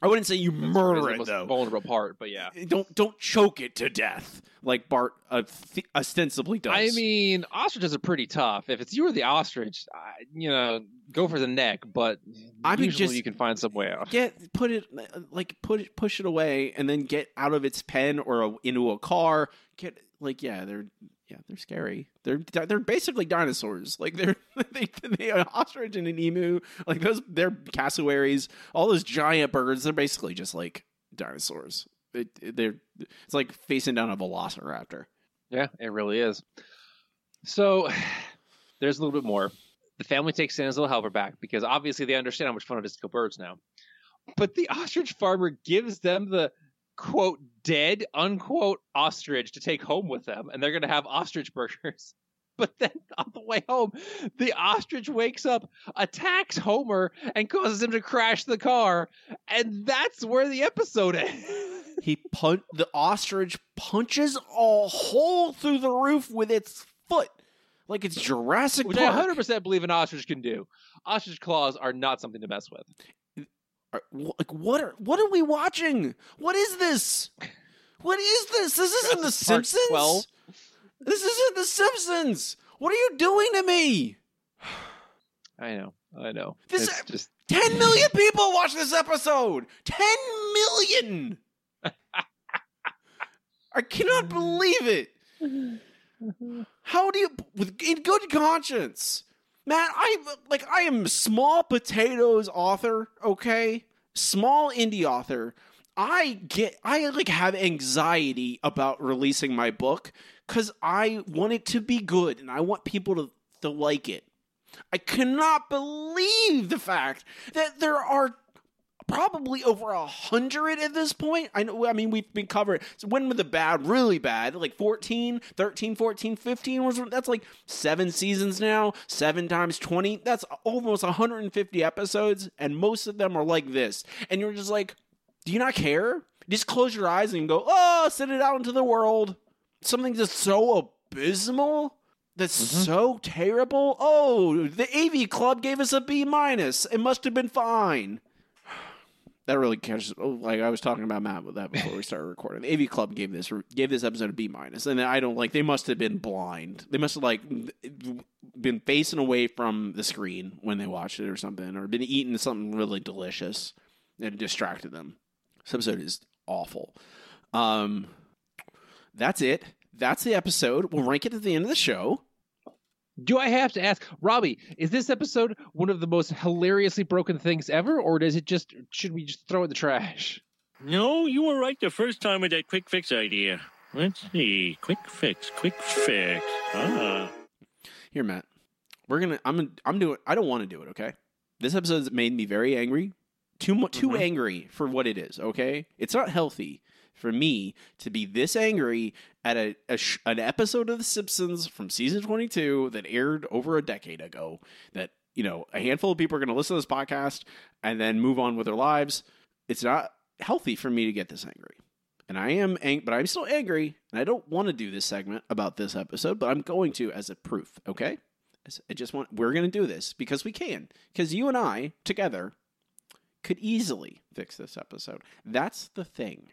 I wouldn't say you murder it, though. Vulnerable part, but yeah. Don't don't choke it to death like Bart uh, th- ostensibly does. I mean, ostriches are pretty tough. If it's you or the ostrich, I, you know, go for the neck. But I usually mean, just you can find some way out. Get put it like put it, push it away, and then get out of its pen or a, into a car. Get like yeah, they're Yeah, they're scary. They're they're basically dinosaurs. Like they're they they are an ostrich and an emu. Like those, they're cassowaries. All those giant birds. They're basically just like dinosaurs. It, it, they're it's like facing down a velociraptor. Yeah, it really is. So there's a little bit more. The family takes Santa's Little Helper back because obviously they understand how much fun it is to kill birds now. But the ostrich farmer gives them the quote dead unquote ostrich to take home with them, and they're going to have ostrich burgers. But then on the way home, the ostrich wakes up, attacks Homer, and causes him to crash the car, and that's where the episode ends. He pun- the ostrich punches a hole through the roof with its foot, like it's Jurassic Park. Which I one hundred percent believe an ostrich can do. Ostrich claws are not something to mess with. Like what are what are we watching? What is this? What is this? This isn't The Simpsons. twelve This isn't The Simpsons. What are you doing to me? I know. I know. This it's just... ten million people watch this episode. Ten million. I cannot believe it. How do you, with in good conscience? Matt, I like I am small potatoes author, okay? Small indie author. I get I like have anxiety about releasing my book because I want it to be good and I want people to, to like it. I cannot believe the fact that there are probably over a hundred at this point. I know. I mean, we've been covering. So when were the bad, really bad? Like fourteen, thirteen, fourteen, fifteen was. That's like seven seasons now. Seven times twenty. That's almost one hundred fifty episodes, and most of them are like this. And you're just like, do you not care? Just close your eyes and go, oh, send it out into the world. Something that's so abysmal. That's mm-hmm. so terrible. Oh, the A V Club gave us a B minus. It must have been fine. That really catches. Like I was talking about Matt with that before we started recording. The A V Club gave this gave this episode a B minus, and I don't like. They must have been blind. They must have like been facing away from the screen when they watched it or something, or been eating something really delicious and it distracted them. This episode is awful. Um, that's it. That's the episode. We'll rank it at the end of the show. Do I have to ask, Robbie, is this episode one of the most hilariously broken things ever, or does it just should we just throw it in the trash? No, you were right the first time with that quick fix idea. Let's see. Quick fix, quick fix. Ah. Here, Matt. We're gonna I'm I'm doing I don't want to do it, okay? This episode's made me very angry. Too too mm-hmm. angry for what it is, okay? It's not healthy for me to be this angry at a, a sh- an episode of The Simpsons from season twenty-two that aired over a decade ago that, you know, a handful of people are going to listen to this podcast and then move on with their lives. It's not healthy for me to get this angry. And I am angry, but I'm still angry, and I don't want to do this segment about this episode, but I'm going to as a proof, okay? I just want, we're going to do this because we can, because you and I together could easily fix this episode. That's the thing.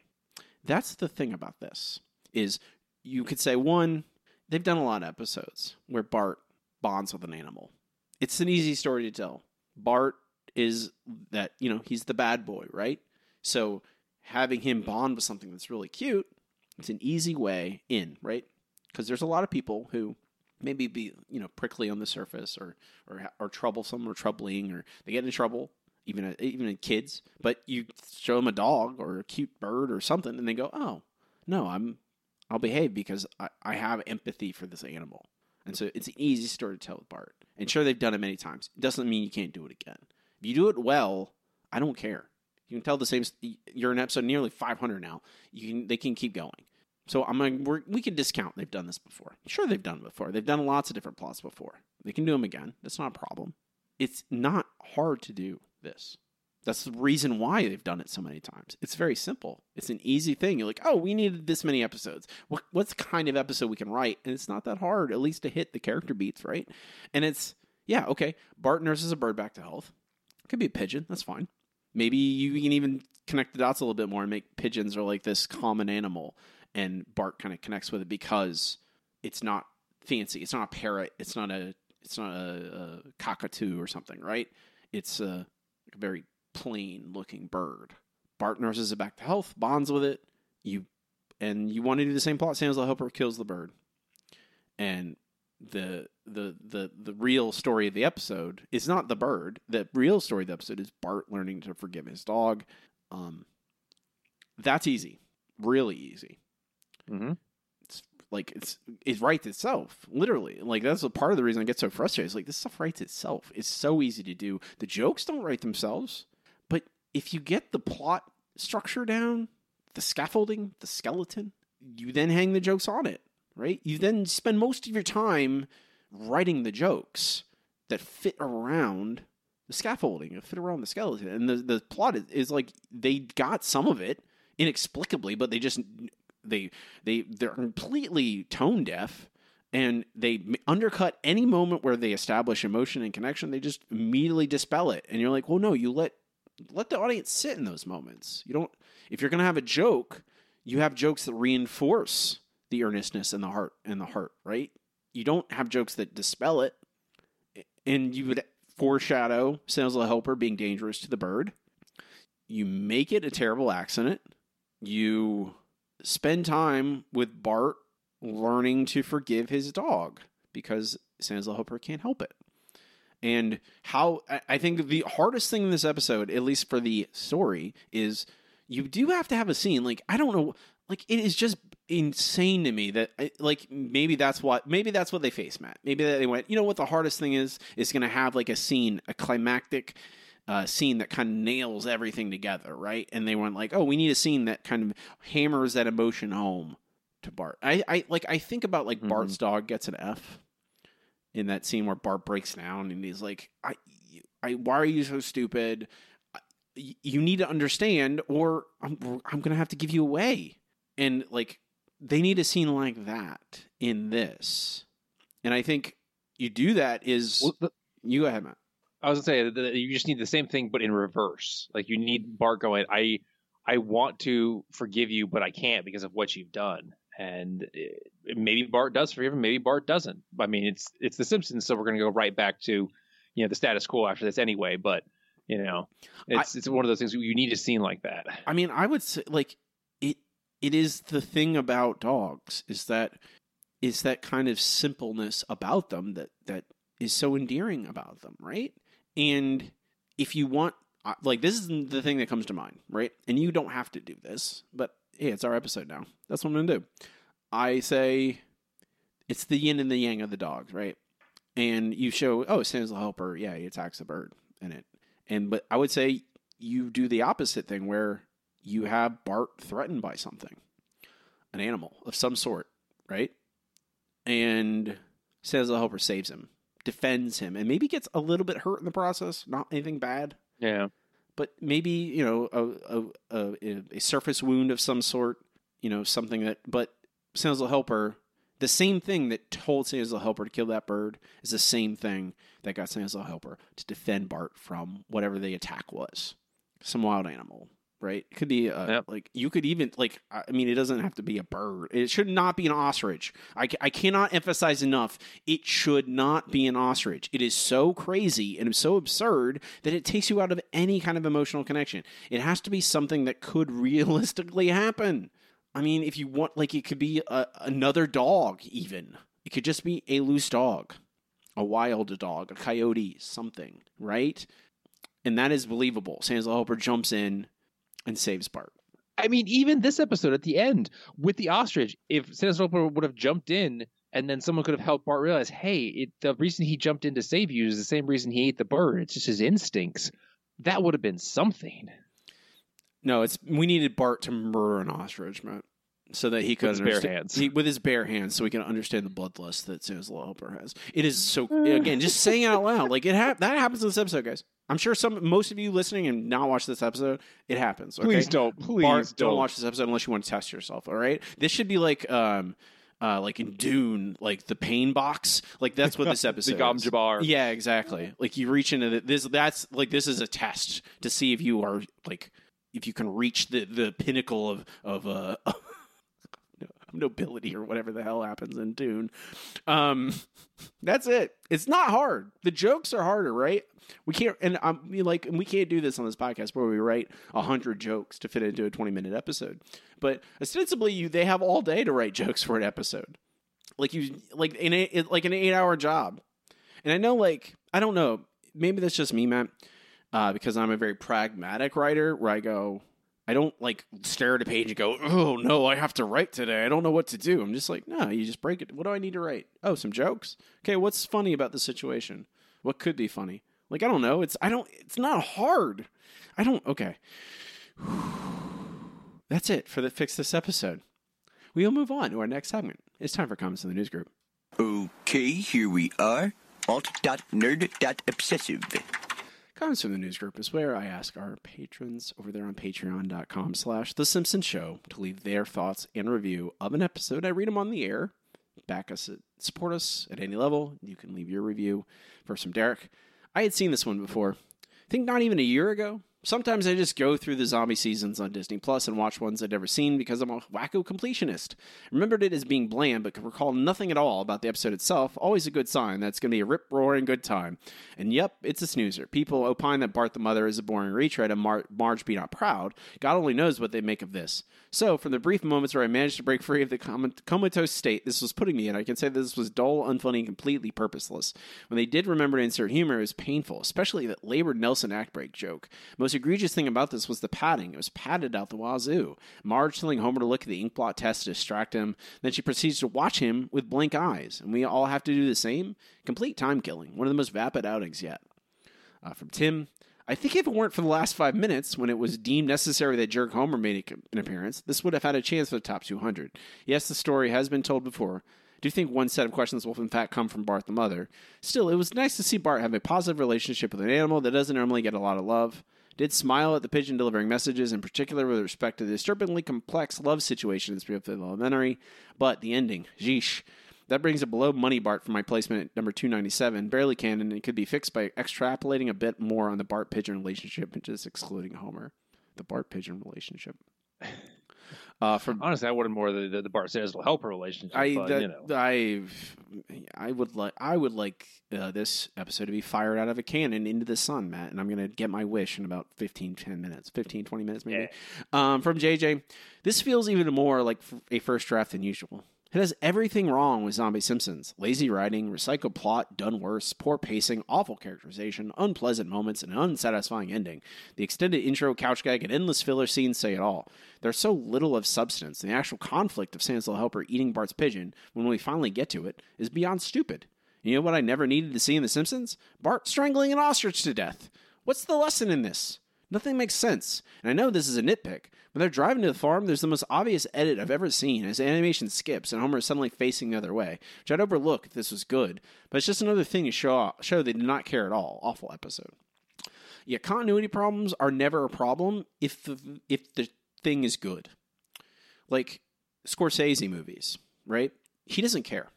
That's the thing about this, is you could say, one, they've done a lot of episodes where Bart bonds with an animal. It's an easy story to tell. Bart is that, you know, he's the bad boy, right? So having him bond with something that's really cute, it's an easy way in, right? Because there's a lot of people who maybe be, you know, prickly on the surface or or are troublesome or troubling, or they get into trouble. Even even kids, but you show them a dog or a cute bird or something, and they go, "Oh, no, I'm I'll behave because I, I have empathy for this animal." And so it's an easy story to tell with Bart. And sure, they've done it many times. It doesn't mean you can't do it again. If you do it well, I don't care. You can tell the same. You're in episode nearly five hundred now. You can they can keep going. So I'm like, we're, we can discount they've done this before. Sure, they've done it before. They've done lots of different plots before. They can do them again. That's not a problem. It's not hard to do. This. That's the reason why they've done it so many times. It's very simple. It's an easy thing. You're like, oh, we needed this many episodes. What, what's the kind of episode we can write? And it's not that hard, at least to hit the character beats, right? And it's, yeah, okay, Bart nurses a bird back to health. It could be a pigeon. That's fine. Maybe you can even connect the dots a little bit more and make pigeons are like this common animal. And Bart kind of connects with it because it's not fancy. It's not a parrot. It's not a, it's not a, a cockatoo or something, right? It's a... a very plain looking bird. Bart nurses it back to health, bonds with it. You and you want to do the same plot. Santa's Little Helper kills the bird. and the the the the real story of the episode is not the bird. The real story of the episode is Bart learning to forgive his dog. Um, that's easy, really easy. Mm-hmm. It's like it's it writes itself, literally. Like that's a part of the reason I get so frustrated. It's like this stuff writes itself. It's so easy to do. The jokes don't write themselves, but if you get the plot structure down, the scaffolding, the skeleton, you then hang the jokes on it, right? You then spend most of your time writing the jokes that fit around the scaffolding, fit around the skeleton. And the the plot is, is like they got some of it inexplicably, but they just they they they're completely tone deaf, and they undercut any moment where they establish emotion and connection. They just immediately dispel it, and you're like, well, no, you let let the audience sit in those moments. You don't. If you're going to have a joke, you have jokes that reinforce the earnestness and the heart and the heart, right? You don't have jokes that dispel it. And you would foreshadow Santa's Little Helper being dangerous to the bird. You make it a terrible accident. You spend time with Bart learning to forgive his dog because Santa's Little Helper can't help it. And how I think the hardest thing in this episode, at least for the story, is you do have to have a scene. Like, I don't know. Like, it is just insane to me that, like, maybe that's what maybe that's what they faced, Matt. Maybe they went, you know what the hardest thing is? It's going to have, like, a scene, a climactic uh, scene that kind of nails everything together, right? And they went like, oh, we need a scene that kind of hammers that emotion home to Bart. I, I like, I think about, like, mm-hmm. Bart's dog gets an F. In that scene where Bart breaks down and he's like, I, I, why are you so stupid? You need to understand, or I'm, I'm going to have to give you away. And, like, they need a scene like that in this. And I think you do that is... Well, the, you go ahead, Matt. I was going to say that you just need the same thing, but in reverse. Like, you need Bart going, I, I want to forgive you, but I can't because of what you've done. And maybe Bart does forgive him, maybe Bart doesn't. I mean, it's it's The Simpsons, so we're going to go right back to, you know, the status quo after this anyway. But, you know, it's I, it's one of those things you need a scene like that. I mean, I would say, like, it it is the thing about dogs is that is that kind of simpleness about them that that is so endearing about them, right? And if you want, like, this is the thing that comes to mind, right? And you don't have to do this, but. Hey, it's our episode now. That's what I'm going to do. I say it's the yin and the yang of the dogs, right? And you show, oh, Santa's the helper. Yeah, he attacks the bird in it. And but I would say you do the opposite thing where you have Bart threatened by something, an animal of some sort, right? And Santa's the helper saves him, defends him, and maybe gets a little bit hurt in the process. Not anything bad. Yeah. But maybe, you know, a, a a surface wound of some sort, you know, something that, but Santa's Little Helper, the same thing that told Santa's Little Helper to kill that bird is the same thing that got Santa's Little Helper to defend Bart from whatever the attack was. Some wild animal, right? It could be, a, yep. like, you could even, like, I mean, it doesn't have to be a bird. It should not be an ostrich. I, I cannot emphasize enough, it should not be an ostrich. It is so crazy and so absurd that it takes you out of any kind of emotional connection. It has to be something that could realistically happen. I mean, if you want, like, it could be a, another dog, even. It could just be a loose dog, a wild dog, a coyote, something, right? And that is believable. Santa's Little Helper jumps in and saves Bart. I mean, even this episode at the end with the ostrich, if Santa's Little Helper would have jumped in and then someone could have helped Bart realize, hey, it, the reason he jumped in to save you is the same reason he ate the bird. It's just his instincts. That would have been something. No, it's we needed Bart to murder an ostrich, man, so that he could with his bare hands. He, with his bare hands, so we can understand the bloodlust that Santa's Little Helper has. It is so again, just saying it out loud, like it ha- that happens in this episode, guys. I'm sure some, most of you listening and not watch this episode, it happens. Okay? Please don't, please Bart, don't. don't watch this episode unless you want to test yourself. All right, this should be like, um, uh, like in Dune, like the pain box. Like that's what this episode. The Gom Jabbar. Yeah, exactly. Like you reach into the, this. That's like this is a test to see if you are like if you can reach the the pinnacle of of uh, nobility or whatever the hell happens in Dune. Um, that's it. It's not hard. The jokes are harder, right? We can't, and I'm like, and we can't do this on this podcast where we write a hundred jokes to fit into a twenty minute episode. But ostensibly, you they have all day to write jokes for an episode. Like you, like in a, like an eight-hour job. And I know, like, I don't know, maybe that's just me, Matt, uh, because I'm a very pragmatic writer where I go, I don't, like, stare at a page and go, oh, no, I have to write today. I don't know what to do. I'm just like, no, you just break it. What do I need to write? Oh, some jokes? Okay, what's funny about the situation? What could be funny? Like, I don't know. It's, I don't, it's not hard. I don't, okay. That's it for the Fix This episode. We'll move on to our next segment. It's time for comments in the news group. Okay, here we are. alt dot nerd dot obsessive. Comments from the news group is where I ask our patrons over there on patreon.com slash The Simpsons Show to leave their thoughts and review of an episode. I read them on the air. Back us, support us at any level. You can leave your review. First from Derek. I had seen this one before. I think not even a year ago. Sometimes I just go through the zombie seasons on Disney Plus and watch ones I'd never seen because I'm a wacko completionist. Remembered it as being bland, but can recall nothing at all about the episode itself. Always a good sign. That's going to be a rip-roaring good time. And yep, it's a snoozer. People opine that Bart the Mother is a boring retread and Mar- Marge be not proud. God only knows what they make of this. So, from the brief moments where I managed to break free of the com- comatose state this was putting me in, I can say that this was dull, unfunny, and completely purposeless. When they did remember to insert humor, it was painful, especially that labored Nelson act break joke. Most egregious thing about this was the padding. It was padded out the wazoo. Marge telling Homer to look at the ink blot test to distract him. Then she proceeds to watch him with blank eyes. And we all have to do the same? Complete time killing. One of the most vapid outings yet. Uh, from Tim. I think if it weren't for the last five minutes, when it was deemed necessary that Jerk Homer made an appearance, this would have had a chance for the top two hundred. Yes, the story has been told before. Do you think one set of questions will in fact come from Bart the Mother? Still, it was nice to see Bart have a positive relationship with an animal that doesn't normally get a lot of love. Did smile at the pigeon delivering messages, in particular with respect to the disturbingly complex love situation in Springfield Elementary, but the ending, yeesh. That brings a below money Bart from my placement at number two ninety-seven, barely canon, and it could be fixed by extrapolating a bit more on the Bart pigeon relationship and just excluding Homer. The Bart pigeon relationship. Uh, from honestly, I wanted more the the, the Bart Santa's Little Helper relationship. I but, that, you know. I I would like I would like uh, this episode to be fired out of a cannon into the sun, Matt, and I'm gonna get my wish in about fifteen, ten minutes, fifteen, twenty minutes maybe. Yeah. Um, from J J, this feels even more like a first draft than usual. It has everything wrong with Zombie Simpsons. Lazy writing, recycled plot, done worse, poor pacing, awful characterization, unpleasant moments, and an unsatisfying ending. The extended intro, couch gag, and endless filler scenes say it all. There's so little of substance, and the actual conflict of Santa's Little Helper eating Bart's pigeon, when we finally get to it, is beyond stupid. You know what I never needed to see in The Simpsons? Bart strangling an ostrich to death. What's the lesson in this? Nothing makes sense, and I know this is a nitpick. When they're driving to the farm, there's the most obvious edit I've ever seen as the animation skips and Homer is suddenly facing the other way, which I'd overlook if this was good, but it's just another thing to show, show they did not care at all. Awful episode. Yeah, continuity problems are never a problem if the, if the thing is good. Like Scorsese movies, right? He doesn't care.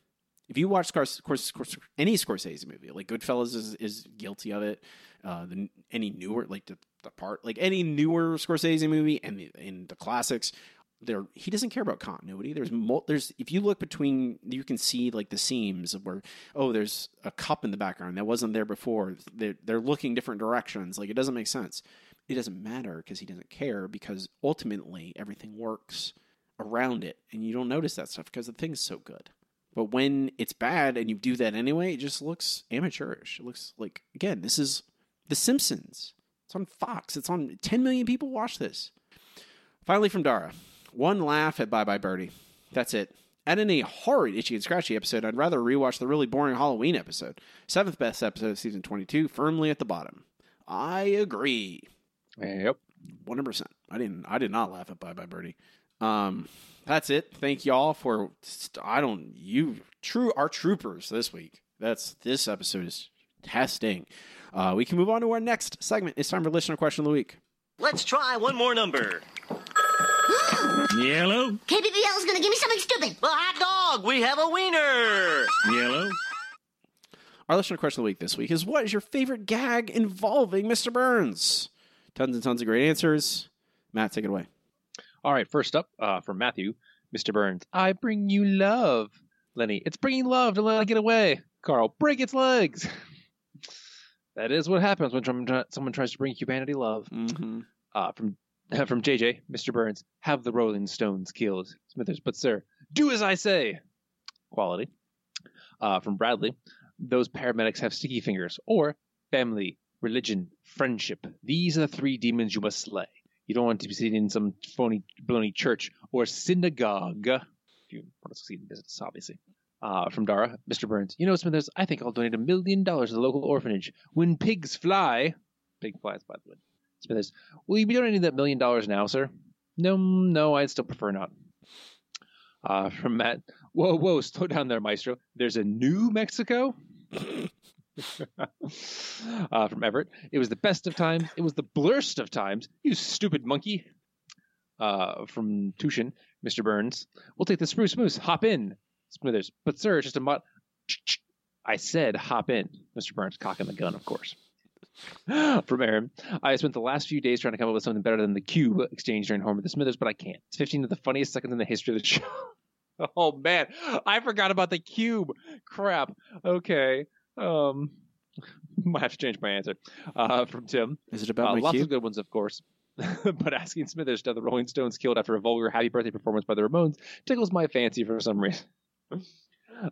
If you watch Scors- Scors- Scors- any Scorsese movie, like Goodfellas is, is guilty of it, uh, the, any newer, like the, the part, like any newer Scorsese movie and the, and the classics, there he doesn't care about continuity. There's mul- there's if you look between, you can see like the seams of where oh there's a cup in the background that wasn't there before. They're, they're looking different directions. Like it doesn't make sense. It doesn't matter because he doesn't care because ultimately everything works around it and you don't notice that stuff because the thing's so good. But when it's bad and you do that anyway, it just looks amateurish. It looks like, again, this is The Simpsons. It's on Fox. It's on ten million people watch this. Finally from Dara. One laugh at Bye Bye Birdie. That's it. And in a horrid Itchy and Scratchy episode, I'd rather rewatch the really boring Halloween episode. Seventh best episode of season twenty-two, firmly at the bottom. I agree. Yep. one hundred percent. I didn't, I did not laugh at Bye Bye Birdie. Um, that's it. Thank y'all for, I don't, you true, our troopers this week. That's, this episode is testing. Uh, we can move on to our next segment. It's time for listener question of the week. Let's try one more number. Yellow. K B B L is going to give me something stupid. Well, hot dog, we have a wiener. Yellow. Our listener question of the week this week is what is your favorite gag involving Mister Burns? Tons and tons of great answers. Matt, take it away. All right, first up uh, from Matthew, Mister Burns. I bring you love. Lenny, it's bringing love to let it get away. Carl, break its legs. That is what happens when someone tries to bring humanity love. Mm-hmm. Uh, from from J J, Mister Burns, have the Rolling Stones killed. Smithers, but sir, do as I say. quality, uh, from Bradley. Those paramedics have sticky fingers, or family, religion, friendship. These are the three demons you must slay. You don't want to be sitting in some phony, baloney church or synagogue. If you want to succeed in business, obviously. Uh, from Dara, Mister Burns, you know, Smithers, I think I'll donate a million dollars to the local orphanage. When pigs fly, pig flies, by the way. Smithers, will you be donating that million dollars now, sir? No, no, I'd still prefer not. Uh, from Matt, whoa, whoa, slow down there, Maestro. There's a New Mexico? uh, from Everett, it was the best of times. It was the blurst of times. You stupid monkey. Uh, from Tushin, Mister Burns, we'll take the spruce moose. Hop in. Smithers, but sir, it's just a mod. I said hop in. Mister Burns, cocking the gun, of course. From Aaron, I spent the last few days trying to come up with something better than the cube exchange during Homer to Smithers, but I can't. It's fifteen of the funniest seconds in the history of the show. Oh, man. I forgot about the cube. Crap. Okay. Um, might have to change my answer. Uh, from Tim. Is it about uh, my lots cube? Lots of good ones, of course. But asking Smithers to have the Rolling Stones killed after a vulgar Happy Birthday performance by the Ramones tickles my fancy for some reason.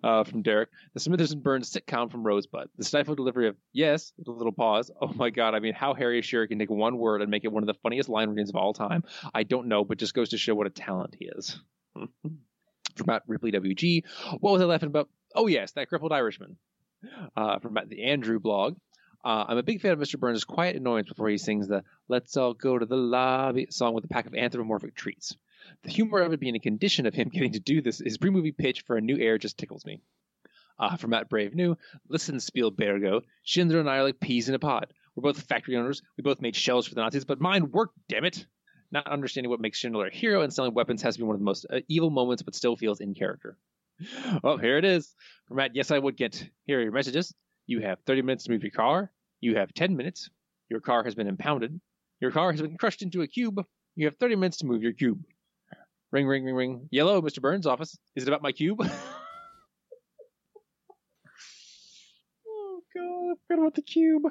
Uh, from Derek, the Smithers and Burns sitcom from Rosebud. The stifled delivery of yes, with a little pause. Oh my God, I mean, how Harry Shearer can take one word and make it one of the funniest line readings of all time, I don't know, but just goes to show what a talent he is. From Matt Ripley W G, what was I laughing about? Oh yes, that crippled Irishman. Uh, from Matt the Andrew blog, uh, I'm a big fan of Mister Burns' quiet annoyance before he sings the Let's All Go to the Lobby song with a pack of anthropomorphic treats. The humor of it being a condition of him getting to do this, his pre-movie pitch for a new air just tickles me. Uh, from Matt Brave New, listen, Spielbergo, Schindler and I are like peas in a pod. We're both factory owners. We both made shells for the Nazis, but mine worked, damn it. Not understanding what makes Schindler a hero and selling weapons has to be one of the most uh, evil moments, but still feels in character. Oh, here it is. From Matt, yes, I would get. Here are your messages. You have thirty minutes to move your car. You have ten minutes. Your car has been impounded. Your car has been crushed into a cube. You have thirty minutes to move your cube. Ring, ring, ring, ring. Yellow, Mister Burns' office. Is it about my cube? Oh, God. I forgot about the cube.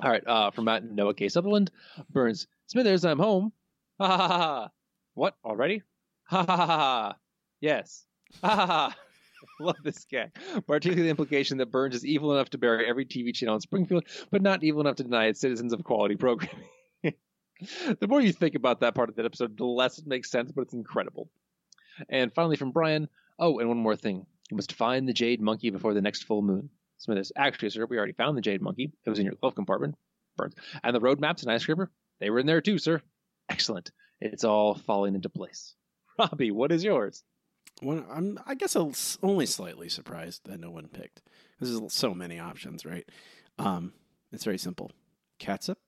All right. Uh, from Matt Noah K. Sutherland. Burns. Smithers, I'm home. Ha, ha, ha, ha. What? Already? Ha, ha, ha, ha. Yes. Ha, ha, ha. I love this guy. Particularly the implication that Burns is evil enough to bury every T V channel in Springfield, but not evil enough to deny its citizens of quality programming. The more you think about that part of the episode, the less it makes sense, but it's incredible. And finally from Brian, oh, and one more thing. You must find the jade monkey before the next full moon. Smithers, actually, sir, we already found the jade monkey. It was in your glove compartment. Burns. And the road maps and ice scraper, they were in there too, sir. Excellent. It's all falling into place. Robbie, what is yours? Well, I'm, I guess I'm only slightly surprised that no one picked. This is so many options, right? Um, it's very simple. Catsup.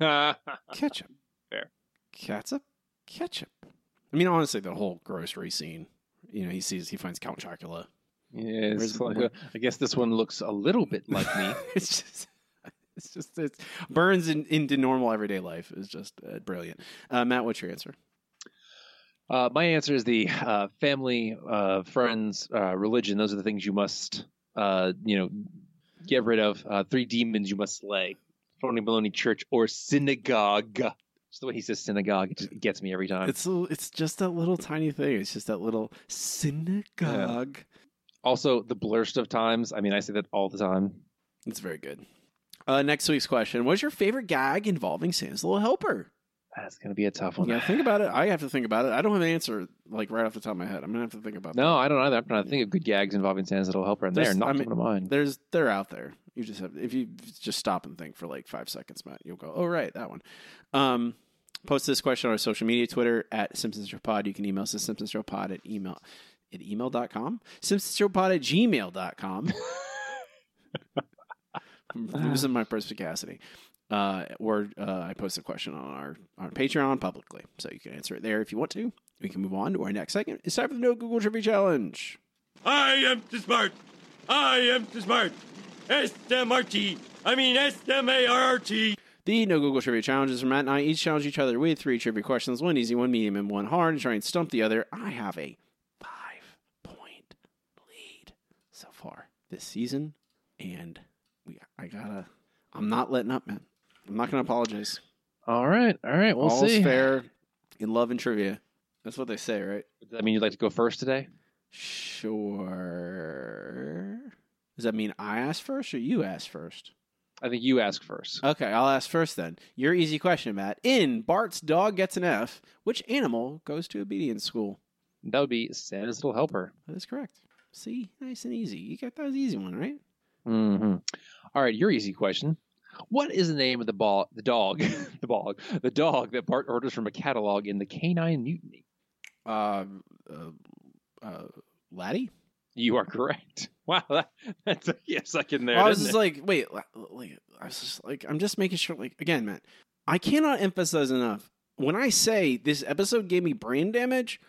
Ketchup. Fair. Catsup. Ketchup. I mean, honestly, the whole grocery scene. You know, he sees, he finds Count Chocula. Yeah, like a, I guess this one looks a little bit like me. it's just, it's just, it's Burns in, into normal everyday life is just uh, brilliant. Uh, Matt, what's your answer? Uh, my answer is the uh, family, uh, friends, uh, religion. Those are the things you must, uh, you know, get rid of. Uh, three demons you must slay. Phony baloney church or synagogue. Just the way he says synagogue, it just gets me every time. It's it's just that little tiny thing. It's just that little synagogue. Yeah. Also, the blurst of times. I mean, I say that all the time. It's very good. Uh, next week's question. What's your favorite gag involving Santa's Little Helper? That's going to be a tough one. Yeah, think about it. I have to think about it. I don't have an answer like right off the top of my head. I'm going to have to think about no, that. No, I don't either. I'm going to think of good gags involving Santa's Little Helper, and they're not I mean, coming to mind. There's, they're out there. You just have, if you just stop and think for like five seconds, Matt, you'll go, oh, right, that one. Um, post this question on our social media, Twitter, at Simpsons Show Pod. You can email us at Simpsons Show Pod at email, at email dot com, Simpsons Show Pod at gmail dot com. I'm losing my perspicacity. Uh, or uh, I post a question on our on Patreon publicly, so you can answer it there if you want to. We can move on to our next segment. It's time for the No Google Trivia Challenge. I am too smart. I am too smart. S M R T. I mean S M A R T. The No Google Trivia Challenge is where Matt and I each challenge each other with three trivia questions, one easy, one medium, and one hard, and try and stump the other. I have a five-point lead so far this season, and we I gotta. I'm not letting up, man. I'm not going to apologize. All right, all right, we'll All's see. All's fair in love and trivia. That's what they say, right? Does that mean you'd like to go first today? Sure. Does that mean I ask first or you ask first? I think you ask first. Okay, I'll ask first then. Your easy question, Matt. In Bart's Dog Gets an F, which animal goes to obedience school? That would be Santa's Little Helper. That is correct. See? Nice and easy. You got that easy one, right? Mm-hmm. All right, your easy question. What is the name of the ball, the dog, the bog, the dog that Bart orders from a catalog in The Canine Mutiny? Uh, uh, uh Laddie? You are correct. Wow, that, that's a yes, like in there. Well, I was just it? like, wait, like, I was just like, I'm just making sure. Like again, Matt, I cannot emphasize enough. When I say this episode gave me brain damage,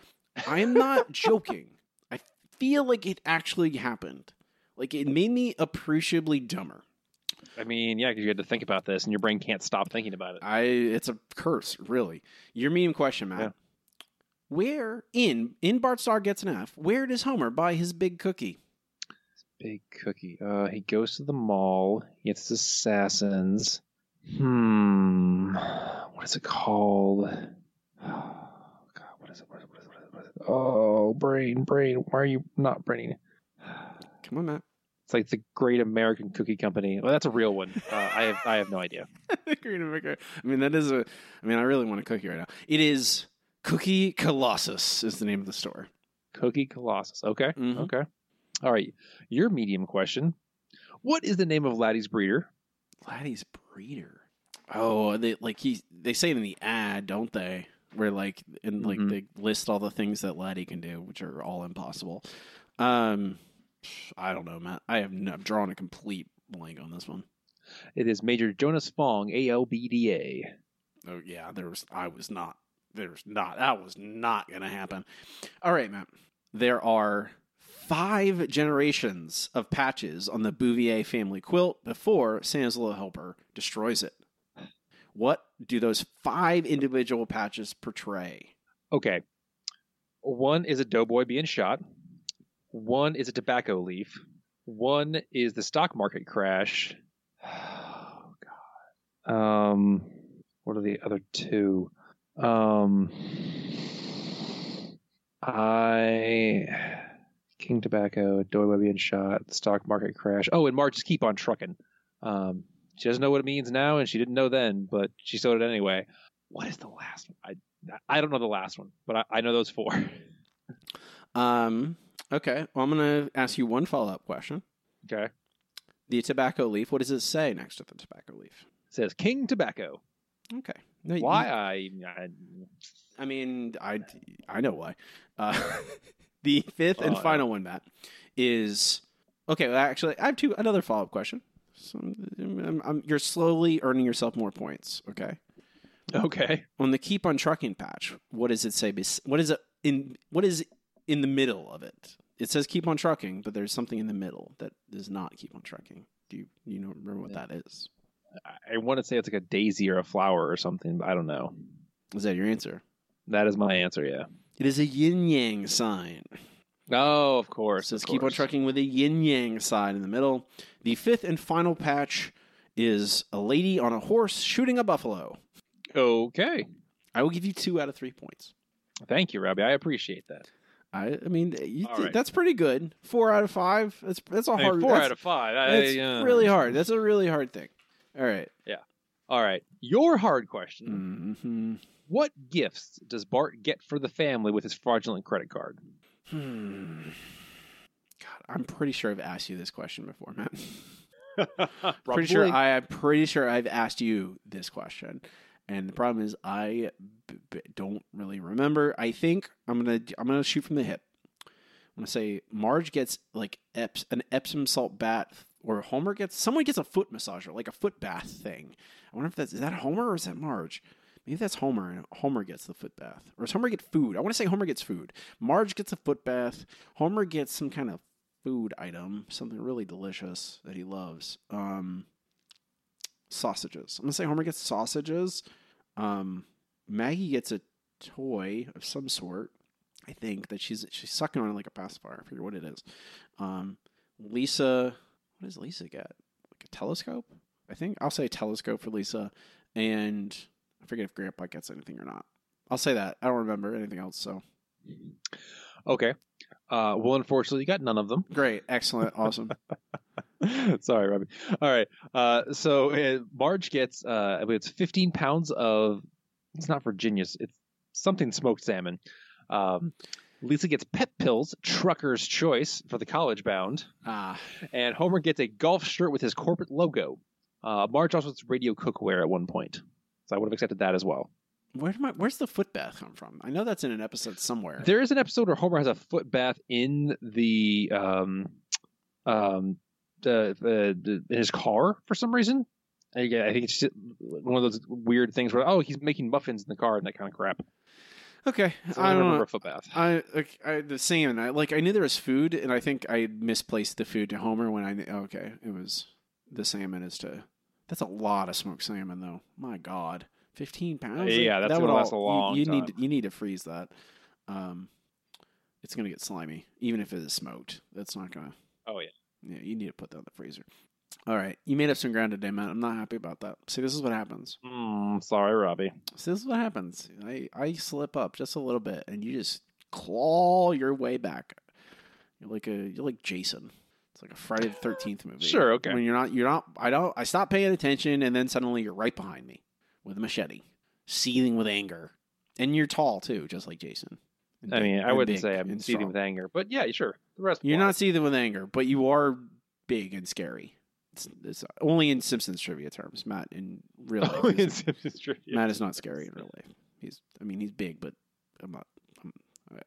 I am not joking. I feel like it actually happened. Like it made me appreciably dumber. I mean, yeah, because you had to think about this, and your brain can't stop thinking about it. I, it's a curse, really. Your meme question, Matt. Yeah. Where in in Bart's Dog Gets an F, where does Homer buy his big cookie? His big cookie. Uh, he goes to the mall. He gets his assassins. Hmm. What is it called? Oh, God. What is it? What is it? What is it? What is it? Oh, brain, brain. Why are you not braining? Come on, Matt. It's like the Great American Cookie Company. Well, that's a real one. Uh, I have I have no idea. The Great American. I mean, that is a. I mean, I really want a cookie right now. It is. Cookie Colossus is the name of the store. Cookie Colossus. Okay. Mm-hmm. Okay. All right. Your medium question. What is the name of Laddie's breeder? Laddie's breeder. Oh, they like he they say it in the ad, don't they? Where like and like mm-hmm. they list all the things that Laddie can do, which are all impossible. Um I don't know, Matt. I have no, I've drawn a complete blank on this one. It is Major Jonas Fong, A L B D A. Oh yeah, there was I was not There's not. That was not going to happen. All right, Matt. There are five generations of patches on the Bouvier family quilt before Santa's Little Helper destroys it. What do those five individual patches portray? Okay. One is a doughboy being shot. One is a tobacco leaf. One is the stock market crash. Oh, God. Um, what are the other two? Um, I King Tobacco, Doyle being shot, stock market crash. Oh, and Marge just keep on trucking. Um, she doesn't know what it means now, and she didn't know then, but she sold it anyway. What is the last one? I I don't know the last one, but I, I know those four. um. Okay. Well, I'm gonna ask you one follow up question. Okay. The tobacco leaf. What does it say next to the tobacco leaf? It says King Tobacco. Okay. No, why you, I, I I mean I I know why. Uh, the fifth and oh, final yeah. one, Matt, is okay. Well, actually, I have two another follow up question. So I'm, I'm, you're slowly earning yourself more points. Okay. Okay. On the keep on trucking patch, what does it say? What is it in? What is in the middle of it? It says keep on trucking, but there's something in the middle that does not keep on trucking. Do you you know remember what yeah. that is? I want to say it's like a daisy or a flower or something, but I don't know. Is that your answer? That is my answer, yeah. It is a yin-yang sign. Oh, of course. So let's keep on trucking with a yin-yang sign in the middle. The fifth and final patch is a lady on a horse shooting a buffalo. Okay. I will give you two out of three points. Thank you, Robbie. I appreciate that. I, I mean, you, right. that's pretty good. Four out of five. That's that's a hard. I mean, four that's, out of five. I, that's uh... really hard. That's a really hard thing. All right. Yeah. All right. Your hard question. Mm-hmm. What gifts does Bart get for the family with his fraudulent credit card? Hmm. God, I'm pretty sure I've asked you this question before, Matt. pretty sure I am pretty sure I've asked you this question. And the problem is I b- b- don't really remember. I think I'm going to I'm going to shoot from the hip. I'm going to say Marge gets like Eps- an Epsom salt bath. Or Homer gets... Someone gets a foot massager, like a foot bath thing. I wonder if that's... Is that Homer or is that Marge? Maybe that's Homer and Homer gets the foot bath. Or does Homer get food? I want to say Homer gets food. Marge gets a foot bath. Homer gets some kind of food item. Something really delicious that he loves. Um, sausages. I'm going to say Homer gets sausages. Um, Maggie gets a toy of some sort. I think that she's she's sucking on it like a pacifier. I forget what it is. Um, Lisa... What does Lisa get? Like a telescope? I think I'll say a telescope for Lisa. And I forget if Grandpa gets anything or not. I'll say that. I don't remember anything else. So, okay. Uh, well, unfortunately, you got none of them. Great. Excellent. Awesome. Sorry, Robbie. All right. Uh, so uh, Marge gets, uh, I believe it's fifteen pounds of, it's not Virginia, it's something smoked salmon. Um, Lisa gets pet pills, Trucker's Choice, for the college bound. Ah. And Homer gets a golf shirt with his corporate logo. Uh, Marge also gets radio cookware at one point. So I would have accepted that as well. Where did my, where's the foot bath come from? I know that's in an episode somewhere. There is an episode where Homer has a foot bath in the um, um, uh, uh, in his car for some reason. I think it's just one of those weird things where, oh, he's making muffins in the car and that kind of crap. Okay, so I, I don't remember know. a foot bath. I, I the salmon. I like. I knew there was food, and I think I misplaced the food to Homer when I. Okay, it was the salmon. Is to that's a lot of smoked salmon, though. My God. fifteen pounds? Yeah, that's that going to last all, a long you, you time. Need to, you need to freeze that. Um, it's going to get slimy, even if it is smoked. That's not going to... Oh, yeah. Yeah, you need to put that in the freezer. All right. You made up some ground today, Matt. I'm not happy about that. See, this is what happens. Mm, sorry, Robbie. See, this is what happens. I, I slip up just a little bit, and you just claw your way back. You're like a you're like Jason. It's like a Friday the thirteenth movie. Sure, okay. When you're not... you're not. I don't. I stop paying attention, and then suddenly you're right behind me. With a machete, seething with anger. And you're tall, too, just like Jason. And I mean, big, I wouldn't say I'm seething with anger, but yeah, sure. The rest you're not seething with anger, but you are big and scary. It's, it's only in Simpsons trivia terms. Matt, in real life, only in Simpsons trivia. Matt is not scary in real life. He's, I mean, he's big, but I'm not. I'm,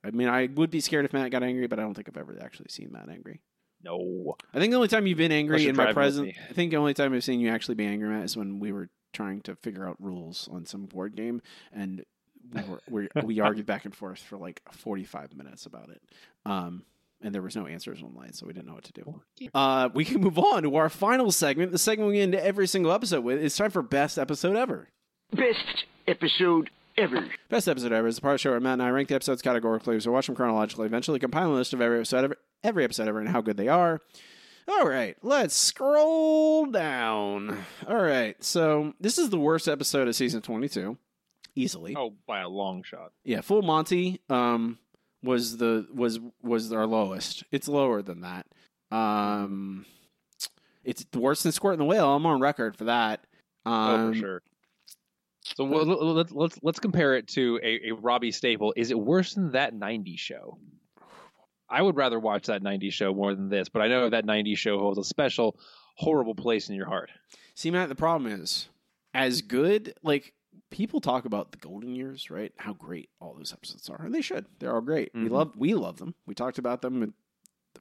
I mean, I would be scared if Matt got angry, but I don't think I've ever actually seen Matt angry. No. I think the only time you've been angry in my presence, I think the only time I've seen you actually be angry, Matt, is when we were trying to figure out rules on some board game, and we, were, we, we argued back and forth for like forty-five minutes about it, um, and there was no answers online, so we didn't know what to do. Uh, we can move on to our final segment, the segment we end every single episode with. It's time for Best Episode Ever. Best Episode Ever. Best Episode Ever is the part of the show where Matt and I rank the episodes categorically, so watch them chronologically, eventually compile a list of every episode ever, every episode ever and how good they are. All right, let's scroll down. All right, so this is the worst episode of Season twenty-two, easily. Oh, by a long shot. Yeah, Full Monty um, was the was was our lowest. It's lower than that. Um, it's worse than Squirt and the Whale. I'm on record for that. Um, oh, for sure. So we'll, let's let's let's compare it to a, a Robbie staple. Is it worse than that nineties show? I would rather watch that nineties show more than this, but I know that nineties show holds a special, horrible place in your heart. See, Matt, the problem is, as good, like, people talk about the golden years, right? How great all those episodes are, and they should. They're all great. Mm-hmm. We love, we love them. We talked about them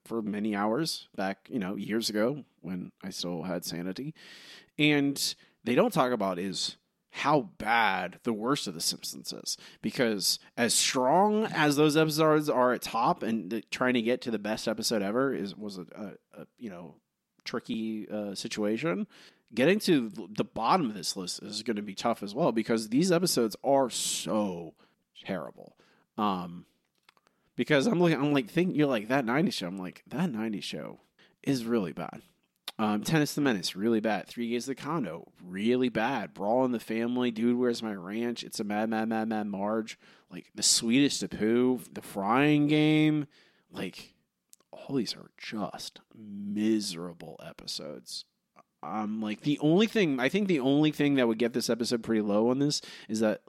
for many hours back, you know, years ago when I still had sanity. And they don't talk about is how bad the worst of The Simpsons is, because as strong as those episodes are at top, and the, trying to get to the best episode ever is was a, a, a you know tricky uh, situation. Getting to the bottom of this list is going to be tough as well, because these episodes are so terrible. Um, because I'm looking, I'm like thinking you're like that nineties show. I'm like that nineties show is really bad. Um, Tennis the Menace, really bad. Three Days of the Condo, really bad. Brawl in the Family, Dude, Where's My Ranch? It's a Mad, Mad, Mad, Mad Marge. Like, The Sweetest of Pooh, The Frying Game. Like, all these are just miserable episodes. Um, like, the only thing, I think the only thing that would get this episode pretty low on this is that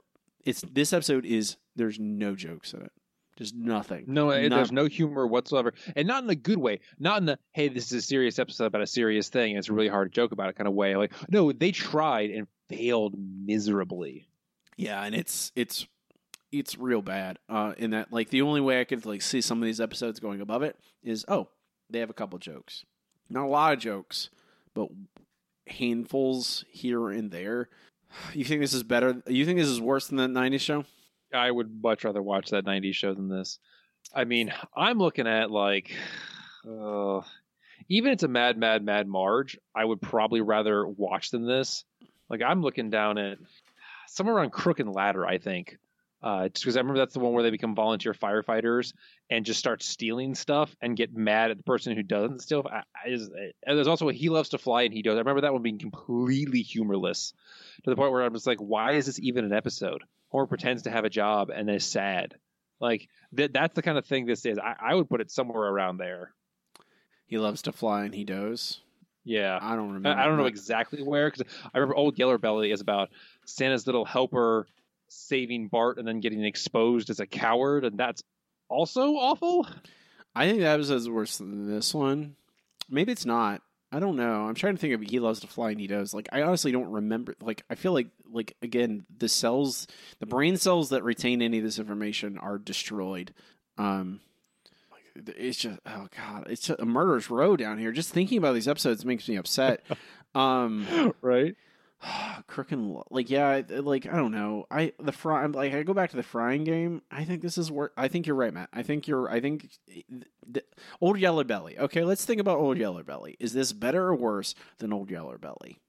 it's this episode is, there's no jokes in it. Just nothing. No, None. There's no humor whatsoever. And not in a good way. Not in the, hey, this is a serious episode about a serious thing, and it's really hard to joke about it kind of way. Like, no, they tried and failed miserably. Yeah, and it's it's it's real bad. Uh, in that, like, the only way I could, like, see some of these episodes going above it is, oh, they have a couple jokes. Not a lot of jokes, but handfuls here and there. You think this is better? You think this is worse than that nineties show? I would much rather watch that nineties show than this. I mean, I'm looking at, like, uh, even it's a Mad, Mad, Mad Marge, I would probably rather watch than this. Like, I'm looking down at somewhere around Crook and Ladder, I think. Uh, just because I remember that's the one where they become volunteer firefighters and just start stealing stuff and get mad at the person who doesn't steal. I, I just, I, and there's also a He Loves to Fly and He Does. I remember that one being completely humorless to the point where I'm just like, why is this even an episode? Homer pretends to have a job and is sad. Like th- that's the kind of thing this is. I, I would put it somewhere around there. He loves to fly and he does. Yeah, I don't remember. I, I don't know exactly where, because I remember Old Yeller Belly is about Santa's Little Helper saving Bart and then getting exposed as a coward, and that's also awful. I think that was worse than this one. Maybe it's not. I don't know. I'm trying to think of He Loves to Fly and He Does. Like, I honestly don't remember. Like, I feel like, like again, the cells, the brain cells that retain any of this information are destroyed. Um, it's just, oh God, it's a murderous row down here. Just thinking about these episodes makes me upset. Um, right. Crook and like, yeah, like, I don't know. I, the fry, I'm like, I go back to the frying game. I think this is where, I think you're right, Matt. I think you're, I think the, Old Yeller Belly. Okay. Let's think about Old Yeller Belly. Is this better or worse than Old Yeller Belly?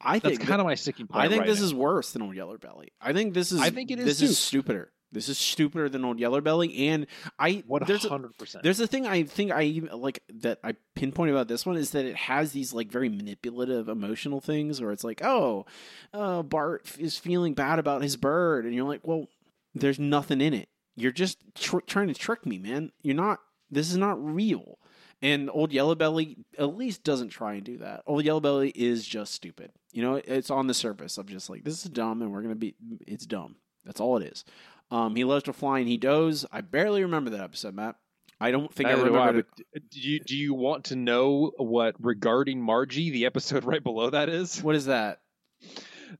I That's think kind that, of my sticking point. I think right this now. is worse than Old Yeller Belly. I think this is, I think it is, this soup. is stupider. This is stupider than Old Yeller Belly. And I, one hundred percent. There's a, there's a thing I think I like that I pinpoint about this one is that it has these like very manipulative emotional things where it's like, oh, uh, Bart is feeling bad about his bird. And you're like, well, there's nothing in it. You're just tr- trying to trick me, man. You're not, this is not real. And Old Yeller Belly at least doesn't try and do that. Old Yeller Belly is just stupid. You know, it's on the surface of just like, this is dumb and we're going to be, it's dumb. That's all it is. Um, he loves to fly and he does. I barely remember that episode, Matt. I don't think I, I don't remember. Do, I, do you do you want to know what Regarding Margie, the episode right below that is? What is that?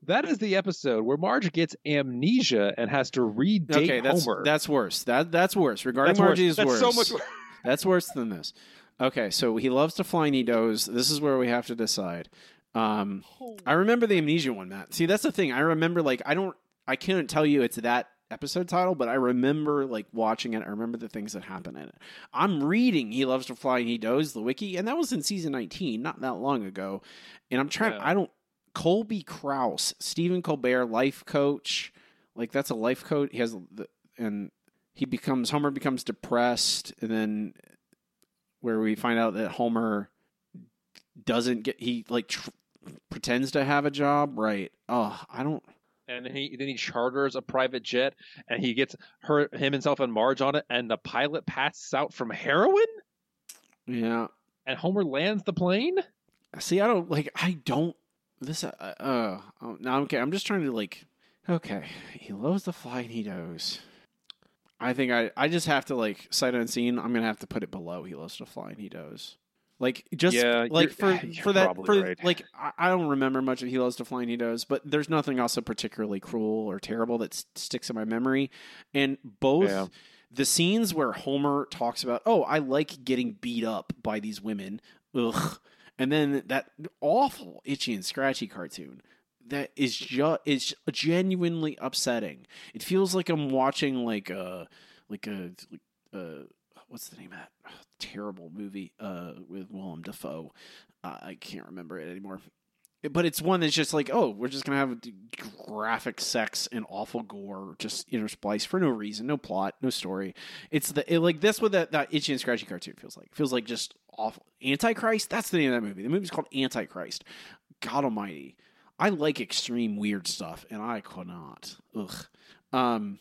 That is the episode where Marge gets amnesia and has to redate okay, that's, Homer. That's worse. That that's worse. Regarding that's Margie worse. is that's worse. That's so much worse. That's worse than this. Okay, so he loves to fly and he does. This is where we have to decide. Um, oh. I remember the amnesia one, Matt. See, that's the thing. I remember like I don't. I can't tell you it's that episode title, but I remember like watching it. I remember the things that happen in it. I'm reading He Loves to Fly and He Does, the wiki, and that was in season nineteen, not that long ago. And I'm trying, yeah. I don't, Colby Krause, Stephen Colbert, life coach. Like that's a life coach. He has, the, and he becomes, Homer becomes depressed. And then where we find out that Homer doesn't get, he like tr- pretends to have a job. Right. Oh, I don't. And then he, then he charters a private jet, and he gets her, him, himself, and Marge on it, and the pilot passes out from heroin? Yeah. And Homer lands the plane? See, I don't, like, I don't, this, uh, uh oh, no, okay, I'm just trying to, like, okay, he loves the fly and he does. I think I, I just have to, like, sight unseen, I'm going to have to put it below He Loves to Fly and He Does. Like just yeah, like for for that for right. like I, I don't remember much of He Loves to Fly and He Does, but there's nothing also particularly cruel or terrible that st- sticks in my memory. And both yeah. the scenes where Homer talks about, oh, I like getting beat up by these women, ugh, and then that awful Itchy and Scratchy cartoon that is just is genuinely upsetting. It feels like I'm watching like a like a like a. What's the name of that oh, terrible movie uh, with Willem Dafoe? Uh, I can't remember it anymore. But it's one that's just like, oh, we're just going to have graphic sex and awful gore just interspliced for no reason, no plot, no story. It's the it, like that's what that, that Itchy and Scratchy cartoon feels like. It feels like just awful. Antichrist? That's the name of that movie. The movie's called Antichrist. God almighty. I like extreme weird stuff, and I could not. Ugh. Um...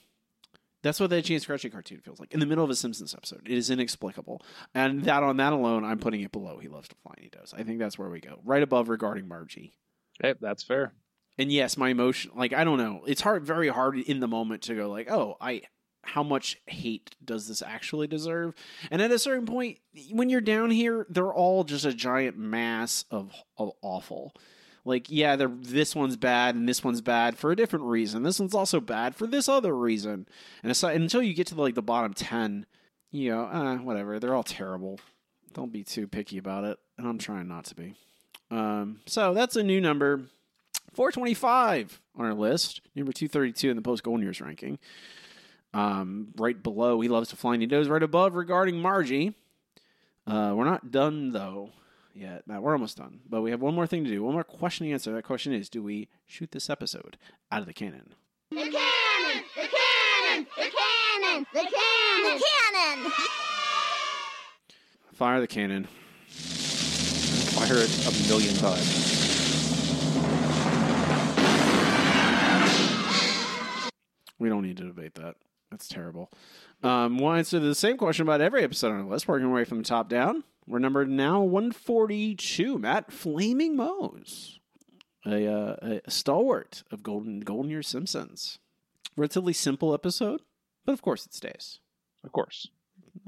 That's what the Itchy and Scratchy cartoon feels like in the middle of a Simpsons episode. It is inexplicable. And that on that alone, I'm putting it below He Loves to Fly and He Does. I think that's where we go. Right above Regarding Margie. Hey, that's fair. And yes, my emotion, like, I don't know. It's hard, very hard in the moment to go like, oh, I, how much hate does this actually deserve? And at a certain point, when you're down here, they're all just a giant mass of, of awful. Like, yeah, they're, this one's bad and this one's bad for a different reason. This one's also bad for this other reason. And aside, until you get to, the, like, the bottom ten, you know, uh, whatever. They're all terrible. Don't be too picky about it. And I'm trying not to be. Um, so that's a new number. four twenty-five on our list. Number two thirty-two in the post-Golden Years ranking. Um, right below He Loves to Fly and He Does. Right above Regarding Margie. Uh, we're not done, though. Yeah, Matt, we're almost done. But we have one more thing to do. One more question to answer. That question is, do we shoot this episode out of the cannon? The cannon! The cannon! The cannon! The cannon! The cannon! Fire the cannon. Fire it a million times. We don't need to debate that. That's terrible. Um, well, answer the same question about every episode on the list, working away from top down. We're numbered now one forty-two. Matt Flaming Moe's, a, uh, a stalwart of Golden Golden Year Simpsons. Relatively simple episode, but of course it stays. Of course,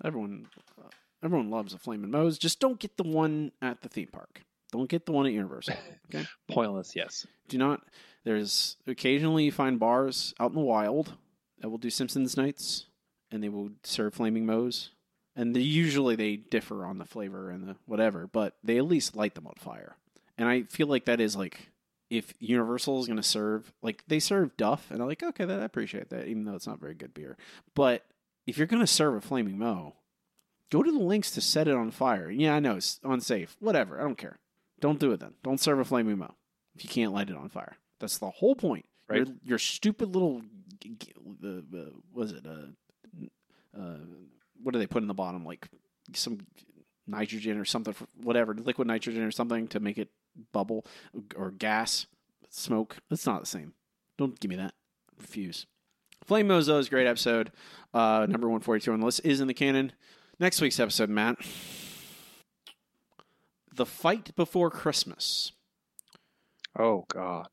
everyone uh, everyone loves a Flamin' Moe's. Just don't get the one at the theme park. Don't get the one at Universal. Okay, pointless. Yes. Do not. There's occasionally you find bars out in the wild that will do Simpsons nights, and they will serve Flaming Moe's. And they, usually they differ on the flavor and the whatever, but they at least light them on fire. And I feel like that is like, if Universal is going to serve, like they serve Duff, and I'm like, okay, that, I appreciate that, even though it's not very good beer. But if you're going to serve a Flaming Moe, go to the lengths to set it on fire. Yeah, I know, it's unsafe. Whatever, I don't care. Don't do it then. Don't serve a Flaming Moe if you can't light it on fire. That's the whole point. Right? Your, your stupid little, uh, uh, was it, uh, uh, what do they put in the bottom? Like some nitrogen or something, for whatever, liquid nitrogen or something to make it bubble, or gas, smoke. It's not the same. Don't give me that. Refuse. Flame Mozo is a great episode. Uh, number one forty-two on the list is in the canon. Next week's episode, Matt. The Fight Before Christmas. Oh, God.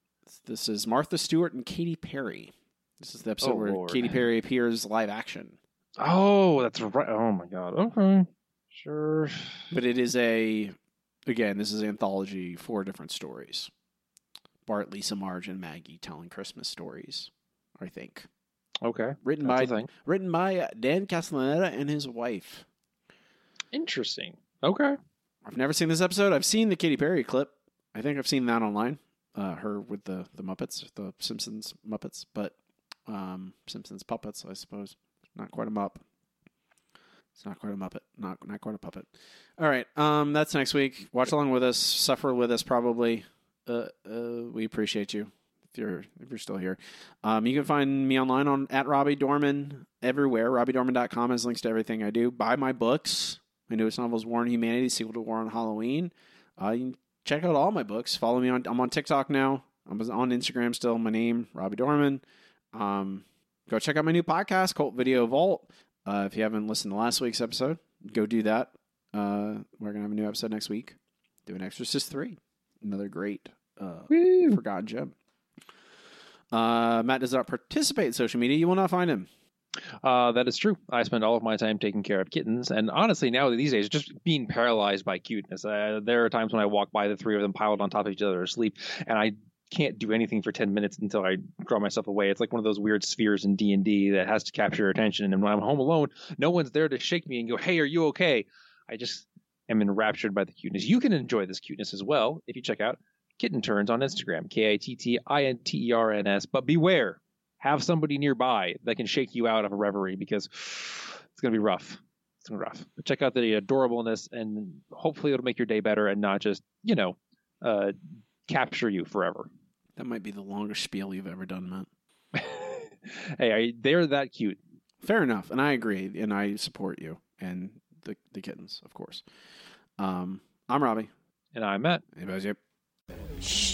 This is Martha Stewart and Katy Perry. This is the episode oh, where Lord. Katy Perry appears live action. Oh, that's right. Oh, my God. Okay. Sure. But it is a, again, this is an anthology, four different stories. Bart, Lisa, Marge, and Maggie telling Christmas stories, I think. Okay. Written by, written by Dan Castellaneta and his wife. Interesting. Okay. I've never seen this episode. I've seen the Katy Perry clip. I think I've seen that online. Uh, her with the, the Muppets, the Simpsons Muppets, but um, Simpsons puppets, I suppose. Not quite a Mupp. It's not quite a Muppet. Not not quite a puppet. All right. Um, that's next week. Watch along with us. Suffer with us, probably. Uh, uh, we appreciate you if you're if you're still here. Um, you can find me online on at Robbie Dorman everywhere. Robbie Dorman dot com has links to everything I do. Buy my books. My newest novel is War on Humanity, sequel to War on Halloween. Uh, you can check out all my books. Follow me on. I'm on TikTok now. I'm on Instagram still. My name, Robbie Dorman. Um, go check out my new podcast, Cult Video Vault. Uh, if you haven't listened to last week's episode, go do that. Uh, we're gonna have a new episode next week. Doing Exorcist three, another great uh, forgotten gem. Uh, Matt does not participate in social media. You will not find him. Uh, that is true. I spend all of my time taking care of kittens, and honestly, now these days, just being paralyzed by cuteness. Uh, there are times when I walk by the three of them piled on top of each other asleep, and I can't do anything for ten minutes until I draw myself away. It's like one of those weird spheres in D and D that has to capture your attention, and when I'm home alone, no one's there to shake me and go, hey, are you okay? I just am enraptured by the cuteness. You can enjoy this cuteness as well if you check out Kitten Turns on Instagram, K I T T I N T E R N S, but beware. Have somebody nearby that can shake you out of a reverie, because it's going to be rough. It's going to be rough. But check out the adorableness, and hopefully it'll make your day better and not just, you know, uh, capture you forever. That might be the longest spiel you've ever done, Matt. Hey, I, they're that cute. Fair enough. And I agree. And I support you and the, the kittens, of course. Um, I'm Robbie. And I'm Matt. Anybody's here?